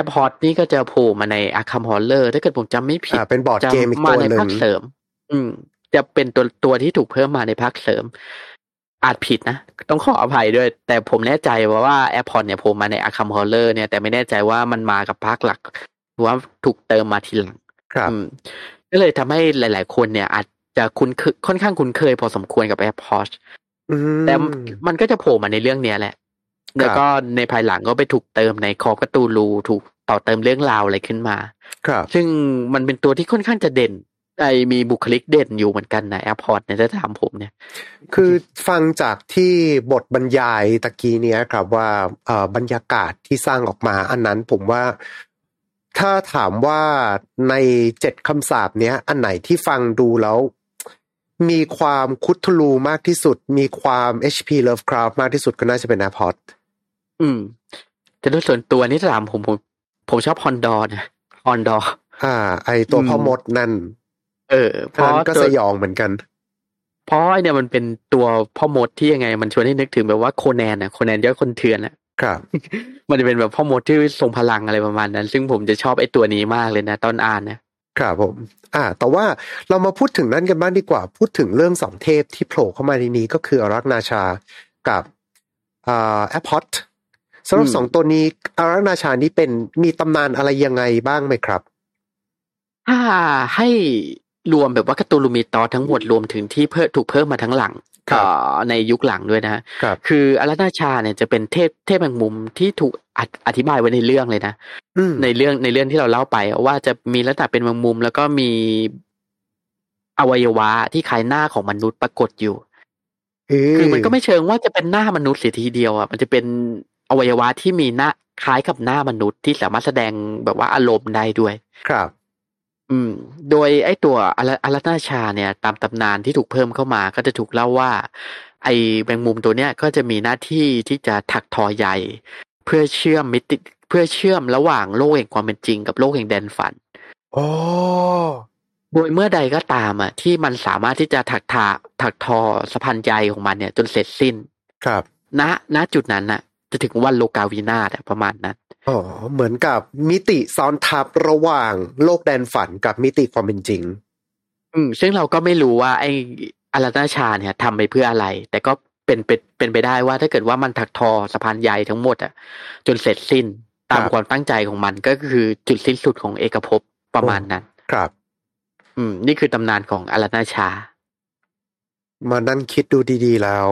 Abhoth นี่ก็จะโผล่มาใน Arkham Horror ถ้าเกิดผมจำไม่ผิดเป็นบอร์ดเกมอีกตัวนึงมาในภาคเสริมจะเป็นตัวที่ถูกเพิ่มมาในภาคเสริมอาจผิดนะต้องขออภัยด้วยแต่ผมแน่ใจว่า Abhoth เนี่ยโผล่มาใน Arkham Horror เนี่ยแต่ไม่แน่ใจว่ามันมากับภาคหลักหรือว่าถูกเติมมาทีหลังครับก็เลยทำให้หลายๆคนเนี่ยอาจจะค่อนข้างคุ้นเคยพอสมควรกับแอปพอร์ตแต่มันก็จะโผล่มาในเรื่องนี้แหละแล้วก็ในภายหลังก็ไปถูกเติมในคอการ์ตูนลูถูกต่อเติมเรื่องราวอะไรขึ้นมาซึ่งมันเป็นตัวที่ค่อนข้างจะเด่นมีบุคลิกเด่นอยู่เหมือนกันนะแอปพอร์ตเนี่ยถ้าถามผมเนี่ยคือฟังจากที่บทบรรยายตะกี้เนี้ยครับว่าบรรยากาศที่สร้างออกมาอันนั้นผมว่าถ้าถามว่าใน7คำสาปเนี้ยอันไหนที่ฟังดูแล้วมีความคุทลูมากที่สุดมีความ HP Lovecraft มากที่สุดก็น่าจะเป็น Abhoth แต่โดยส่วนตัวนี่ถามผมชอบฮอนดอร์นะฮอนดอร์ไอตัวพ่อมดนั่นเพราะก็สยองเหมือนกันเพราะไอเนี่ยมันเป็นตัวพ่อมดที่ยังไงมันชวนให้นึกถึงแบบว่าโคแนนน่ะโคแนนย่อยคนเถื่อนน่ะครับมันจะเป็นแบบพ่อมดที่ทรงพลังอะไรประมาณนั้นซึ่งผมจะชอบไอ้ตัวนี้มากเลยนะตอนอ่านนะครับผมแต่ว่าเรามาพูดถึงนั่นกันบ้างดีกว่าพูดถึงเรื่องสองเทพที่โผล่เข้ามาในนี้ก็คืออารัตนาชากับAbhothสำหรับสองตัวนี้อารัตนาชานี้เป็นมีตำนานอะไรยังไงบ้างไหมครับให้รวมแบบว่าการ์ตูนลูมิตอสทั้งหมดรวมถึงที่ถูกเพิ่มมาทั้งหลังในยุคหลังด้วยนะคืออารัตนาชาเนี่ยจะเป็นเทพแห่งมุมที่ถูกอธิบายไว้ในเรื่องเลยนะในเรื่องที่เราเล่าไปว่าจะมีลักษณะเป็นแห่งมุมแล้วก็มีอวัยวะที่คล้ายหน้าของมนุษย์ปรากฏอยู่คือมันก็ไม่เชิงว่าจะเป็นหน้ามนุษย์เสียทีเดียวอ่ะมันจะเป็นอวัยวะที่มีหน้าคล้ายกับหน้ามนุษย์ที่สามารถแสดงแบบว่าอารมณ์ได้ด้วยครับโดยไอ้ตัวอารัตนาชาเนี่ยตามตำนานที่ถูกเพิ่มเข้ามาก็จะถูกเล่าว่าไอ้แมงมุมตัวเนี้ยก็จะมีหน้าที่ที่จะถักทอใยเพื่อเชื่อมระหว่างโลกแห่งความเป็นจริงกับโลกแห่งแดนฝันโดยเมื่อใดก็ตามอ่ะที่มันสามารถที่จะถักทอสะพานใยของมันเนี่ยจนเสร็จสิ้นครับณจุดนั้นน่ะจะถึงวันโลกาวินาศประมาณนั้นเหมือนกับมิติซ้อนทับระหว่างโลกแดนฝันกับมิติความเป็นจริงซึ่งเราก็ไม่รู้ว่าไอ้อารัตนาชาเนี่ยทำไปเพื่ออะไรแต่ก็เป็นไปได้ว่าถ้าเกิดว่ามันถักทอสะพานใยทั้งหมดจนเสร็จสิ้นตามความตั้งใจของมันก็คือจุดสิ้นสุดของเอกภพประมาณนั้นครับนี่คือตำนานของอารัตนาชามานั่งคิดดูดีๆแล้ว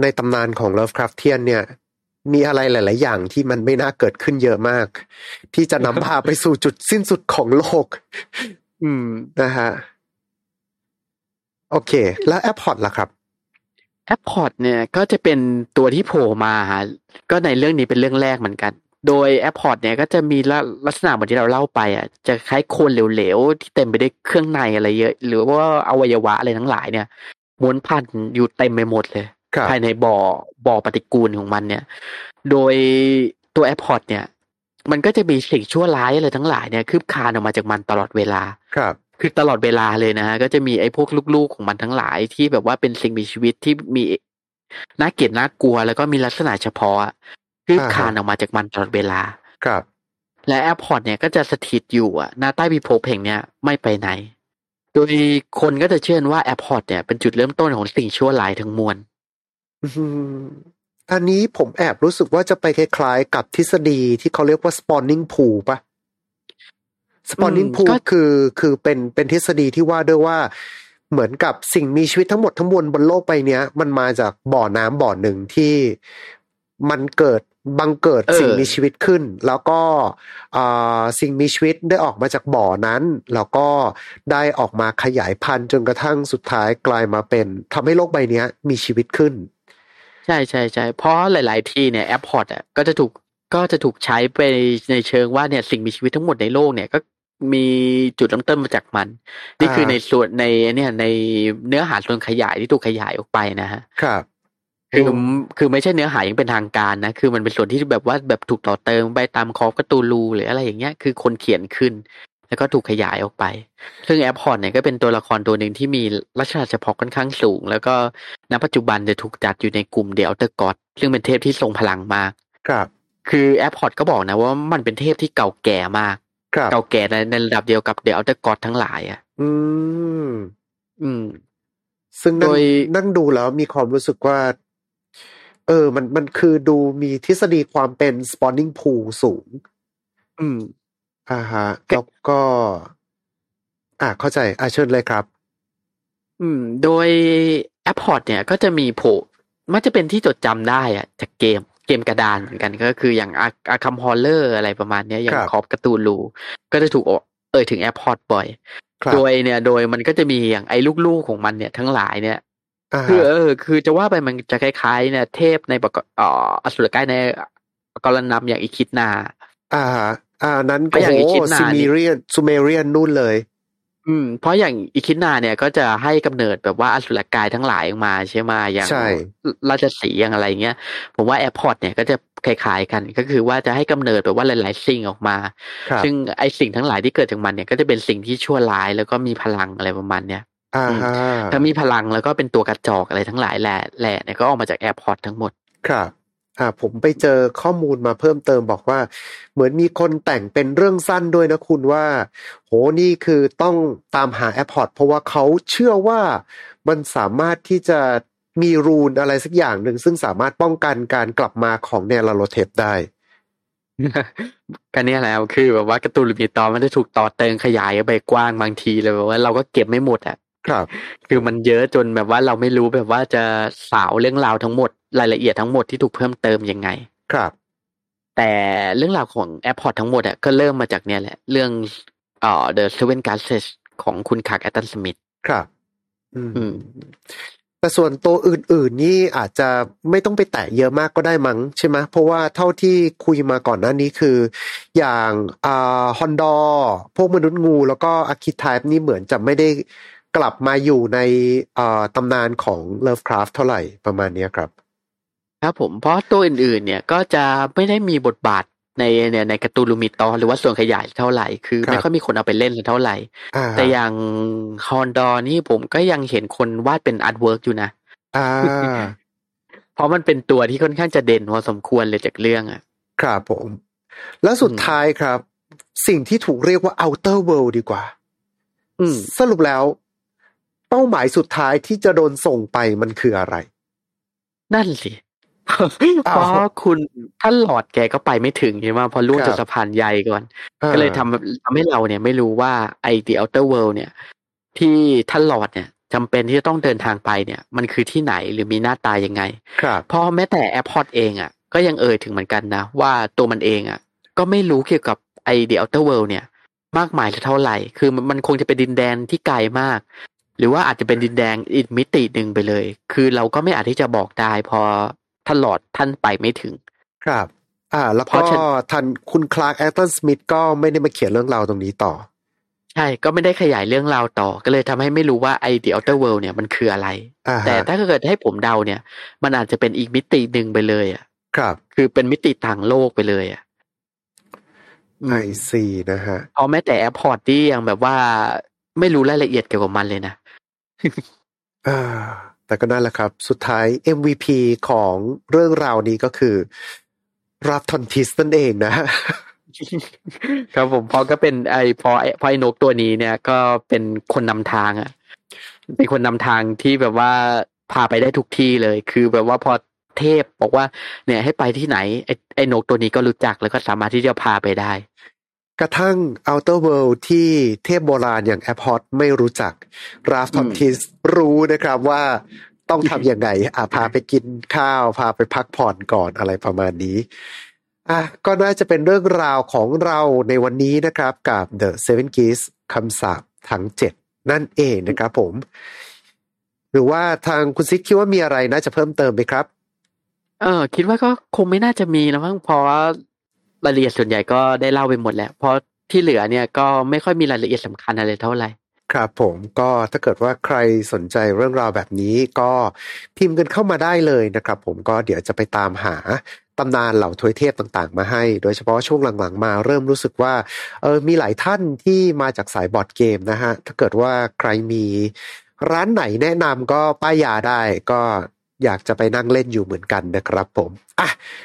ในตำนานของ Lovecraftian เนี่ยมีอะไรหลายๆอย่างที่มันไม่น่าเกิดขึ้นเยอะมากที่จะนำพาไปสู่จุดสิ้นสุดของโลกนะฮะโอเคแล้วAbhothล่ะครับAbhothเนี่ยก็จะเป็นตัวที่โผล่มาก็ในเรื่องนี้เป็นเรื่องแรกเหมือนกัน โดย Abhoth เนี่ยก็จะมีลักษณะเหมือนที่เราเล่าไปอ่ะจะคล้ายโคลนเหลวๆที่เต็มไปด้วยเครื่องในอะไรเยอะหรือว่าอวัยวะอะไรทั้งหลายเนี่ยม้วนพันอยู่เต็มไปหมดเลยภายในบ่อปฏิกูลของมันเนี่ยโดยตัว Abhoth เนี่ยมันก็จะมีสิ่งชั่วร้ายอะไรทั้งหลายเนี่ยคืบคลานออกมาจากมันตลอดเวลาคือตลอดเวลาเลยนะฮะก็จะมีไอ้พวกลูกๆของมันทั้งหลายที่แบบว่าเป็นสิ่งมีชีวิตที่มีน่าเกลียดน่ากลัวแล้วก็มีลักษณะเฉพาะคืบคลานออกมาจากมันตลอดเวลาครับและ Abhoth เนี่ยก็จะสถิตอยู่อ่ะณใต้พิภพแห่งเนี้ยไม่ไปไหนโดยคนก็จะเชื่อว่า Abhoth เนี่ยเป็นจุดเริ่มต้นของสิ่งชั่วร้ายทั้งมวลอันนี้ผมแอบรู้สึกว่าจะไปคล้ายๆกับทฤษฎีที่เขาเรียกว่า spawning pool ป่ะ spawning pool คือเป็นทฤษฎีที่ว่าด้วยว่าเหมือนกับสิ่งมีชีวิตทั้งหมดทั้งมวลบนโลกใบเนี้ยมันมาจากบ่อน้ำบ่อหนึ่งที่มันบังเกิดสิ่งมีชีวิตขึ้นแล้วก็สิ่งมีชีวิตได้ออกมาจากบ่อนั้นแล้วก็ได้ออกมาขยายพันธุ์จนกระทั่งสุดท้ายกลายมาเป็นทำให้โลกใบเนี้ยมีชีวิตขึ้นใช่ใช่ใช่เพราะหลายๆที่เนี่ย Abhoth อ่ะก็จะถูกใช้ไปในเชิงว่าเนี่ยสิ่งมีชีวิตทั้งหมดในโลกเนี่ยก็มีจุดเริ่มต้นมาจากมันนี่คือในส่วนในเนี่ยในเนื้อหาส่วนขยายที่ถูกขยายออกไปนะฮะครับคือไม่ใช่เนื้อหายังเป็นทางการนะคือมันเป็นส่วนที่แบบว่าแบบถูกต่อเติมไปตามคอฟกตูลูหรืออะไรอย่างเงี้ยคือคนเขียนขึ้นแล้วก็ถูกขยายออกไปซึ่ง Abhoth เนี่ยก็เป็นตัวละครตัวหนึ่งที่มีลักษณะเฉพาะค่อนข้างสูงแล้วก็ณปัจจุบันจะถูกจัดอยู่ในกลุ่ม The Outer World ซึ่งเป็นเทพที่ทรงพลังมากครับคือ Abhoth ก็บอกนะว่ามันเป็นเทพที่เก่าแก่มากเก่าแก่ในระดับเดียวกับ The Outer World ทั้งหลายอ่ะซึ่งโดยนั่งดูแล้วมีความรู้สึกว่ามันคือดูมีทฤษฎีความเป็น spawning pool สูงฮะแล้วก็เข้าใจเชิญเลยครับโดย Abhoth เนี่ยก็จะมีโผล่มันจะเป็นที่จดจำได้อ่ะจากเกมกระดานเหมือนกันก็คืออย่างอาคัมฮอลเลอร์อะไรประมาณนี้อย่างคอฟกระตูลูก็จะถูกเอ่ยถึง Abhoth บ่อยโดยมันก็จะมีอย่างไอ้ลูกๆของมันเนี่ยทั้งหลายเนี่ยคือจะว่าไปมันจะคล้ายๆเนี่ยเทพในอสุรกายในกรณัมอย่างอิคิดนานั้นก็อย่างอิคิดนาซูเมเรียนนู่นเลยเพราะอย่างอิคิดนาเนี่ยก็จะให้กำเนิดแบบว่าอสุรกายทั้งหลายออกมาใช่ไหมอย่างราชสีอย่างอะไรเงี้ยผมว่า Abhoth เนี่ยก็จะคล้ายๆกันก็คือว่าจะให้กำเนิดแบบว่าหลายๆสิ่งออกมาซึ่งไอสิ่งทั้งหลายที่เกิดจากมันเนี่ยก็จะเป็นสิ่งที่ชั่วร้ายแล้วก็มีพลังอะไรประมาณเนี้ยถ้ามีพลังแล้วก็เป็นตัวกระจอกอะไรทั้งหลายแหละเนี่ยก็ออกมาจาก Abhoth ทั้งหมดครับผมไปเจอข้อมูลมาเพิ่มเติมบอกว่าเหมือนมีคนแต่งเป็นเรื่องสั้นด้วยนะคุณว่าโหนี่คือต้องตามหา Abhoth เพราะว่าเขาเชื่อว่ามันสามารถที่จะมีรูนอะไรสักอย่างหนึ่งซึ่งสามารถป้องกันการกลับมาของเนลาโรเทพได้กันเนี่ยแล้วคือแบบว่าการ์ตูนหรือมีตอนมันจะถูกต่อเติมขยายไปกว้างบางทีเลยแบบว่าเราก็เก็บไม่หมดอ่ะครับคือมันเยอะจนแบบว่าเราไม่รู้แบบว่าจะสาวเรื่องราวทั้งหมดรายละเอียดทั้งหมดที่ถูกเพิ่มเติมยังไงครับแต่เรื่องราวของ Abhoth ทั้งหมดอ่ะก็เริ่มมาจากเนี่ยแหละเรื่องThe Seven Geases ของคุณคาร์กแอตตันสมิธครับแต่ส่วนตัวอื่นๆนี่อาจจะไม่ต้องไปแตะเยอะมากก็ได้มั้งใช่ไหมเพราะว่าเท่าที่คุยมาก่อนหน้านี้คืออย่างฮอนดอพวกมนุษย์งูแล้วก็อาร์คิไทป์นี่เหมือนจะไม่ได้กลับมาอยู่ในตำนานของ Lovecraft เท่าไหร่ประมาณนี้ครับครับผมเพราะตัวอื่นๆเนี่ยก็จะไม่ได้มีบทบาทในการ์ตูนลูมิตอหรือว่าส่วนขยายเท่าไหร่คือไม่ค่อยมีคนเอาไปเล่นเท่าไหร่แต่อย่างฮอนดอนี่ผมก็ยังเห็นคนวาดเป็นอาร์ตเวิร์กอยู่นะเพราะมันเป็นตัวที่ค่อนข้างจะเด่นพอสมควรเลยจากเรื่องอ่ะครับผมแล้วสุดท้ายครับสิ่งที่ถูกเรียกว่า Outer World ดีกว่าสรุปแล้วเป้าหมายสุดท้ายที่จะโดนส่งไปมันคืออะไรนั่นสิเพราะคุณท่านหลอดแกก็ไปไม่ถึงใช่ไหมพอล่วงจากสะพานใหญ่ก่อนก็เลยทำให้เราเนี่ยไม่รู้ว่าไอ้ The Outer World เนี่ยที่ท่านหลอดเนี่ยจำเป็นที่จะต้องเดินทางไปเนี่ยมันคือที่ไหนหรือมีหน้าตายังไงเพราะแม้แต่ Abhoth เองอ่ะก็ยังเอ่ยถึงเหมือนกันนะว่าตัวมันเองอ่ะก็ไม่รู้เกี่ยวกับไอ้ The Outer World เนี่ยมากมายเท่าไหร่คือมันคงจะเป็นดินแดนที่ไกลมากหรือว่าอาจจะเป็นดินแดนอีกมิติหนึ่งไปเลยคือเราก็ไม่อาจที่จะบอกได้พอท่านหลอดท่านไปไม่ถึงครับ แล้วก็ทันคุณคลาร์กแอตตันสมิธก็ไม่ได้มาเขียนเรื่องราวตรงนี้ต่อใช่ก็ไม่ได้ขยายเรื่องราวต่อก็เลยทำให้ไม่รู้ว่าไอ้ The Outer World เนี่ยมันคืออะไรแต่ถ้าเกิดให้ผมเดาเนี่ยมันอาจจะเป็นอีกมิติหนึ่งไปเลยอ่ะครับคือเป็นมิติต่างโลกไปเลยอ่ะไอซีนะฮะเอาแม้แต่ Abhoth ที่ยังแบบว่าไม่รู้รายละเอียดเกี่ยวกับมันเลยนะแต่ก็นั่นแหละครับสุดท้าย MVP ของเรื่องราวนี้ก็คือราฟทอนทิสนั่นเองนะครับผมพอก็เป็นไอ้นกตัวนี้เนี่ยก็เป็นคนนำทางอ่ะเป็นคนนำทางที่แบบว่าพาไปได้ทุกที่เลยคือแบบว่าพอเทพบอกว่าเนี่ยให้ไปที่ไหนไอ้นกตัวนี้ก็รู้จักแล้วก็สามารถที่จะพาไปได้กระทั่ง Outer World ที่เทพโบราณอย่าง Abhoth ไม่รู้จัก Raft Tontis รู้นะครับว่าต้องทำยังไงพาไปกินข้าวพาไปพักผ่อนก่อนอะไรประมาณนี้ก็น่าจะเป็นเรื่องราวของเราในวันนี้นะครับกับ The Seven Geases คำสาปทั้ง7นั่นเองนะครับผมหรือว่าทางคุณซิดคิดว่ามีอะไรน่าจะเพิ่มเติมไหมครับคิดว่าก็คงไม่น่าจะมีนะมั้งเพราะรายละเอียดส่วนใหญ่ก็ได้เล่าไปหมดแล้วเพราะที่เหลือเนี่ยก็ไม่ค่อยมีรายละเอียดสำคัญอะไรเท่าไหร่ครับผมก็ถ้าเกิดว่าใครสนใจเรื่องราวแบบนี้ก็พิมพ์กันเข้ามาได้เลยนะครับผมก็เดี๋ยวจะไปตามหาตำนานเหล่าทวยเทพต่างๆมาให้โดยเฉพาะช่วงหลังๆมาเริ่มรู้สึกว่ามีหลายท่านที่มาจากสายบอร์ดเกมนะฮะถ้าเกิดว่าใครมีร้านไหนแนะนำก็ป้ายยาได้ก็อยากจะไปนั่งเล่นอยู่เหมือนกันนะครับผม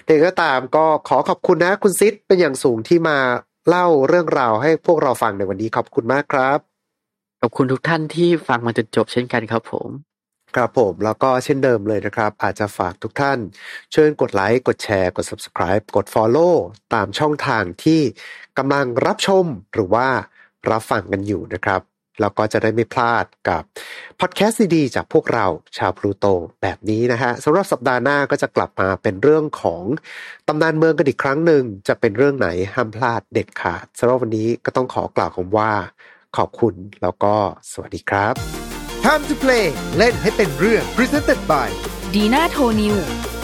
เด็กก็ตามก็ขอขอบคุณนะคุณซิดเป็นอย่างสูงที่มาเล่าเรื่องราวให้พวกเราฟังในวันนี้ขอบคุณมากครับขอบคุณทุกท่านที่ฟังมาจนจบเช่นกันครับผมครับผมแล้วก็เช่นเดิมเลยนะครับอาจจะฝากทุกท่านเชิญกดไลค์กดแชร์กด Subscribe กด Follow ตามช่องทางที่กำลังรับชมหรือว่ารับฟังกันอยู่นะครับแล้วก็จะได้ไม่พลาดกับพอดแคสต์ดีๆจากพวกเราชาวพลูโตแบบนี้นะฮะสำหรับสัปดาห์หน้าก็จะกลับมาเป็นเรื่องของตำนานเมืองกันอีกครั้งหนึ่งจะเป็นเรื่องไหนห้ามพลาดเด็ดขาดสำหรับวันนี้ก็ต้องขอกล่าวคำว่าขอบคุณแล้วก็สวัสดีครับ Time to Play เล่นให้เป็นเรื่อง Presented by Dina Toniu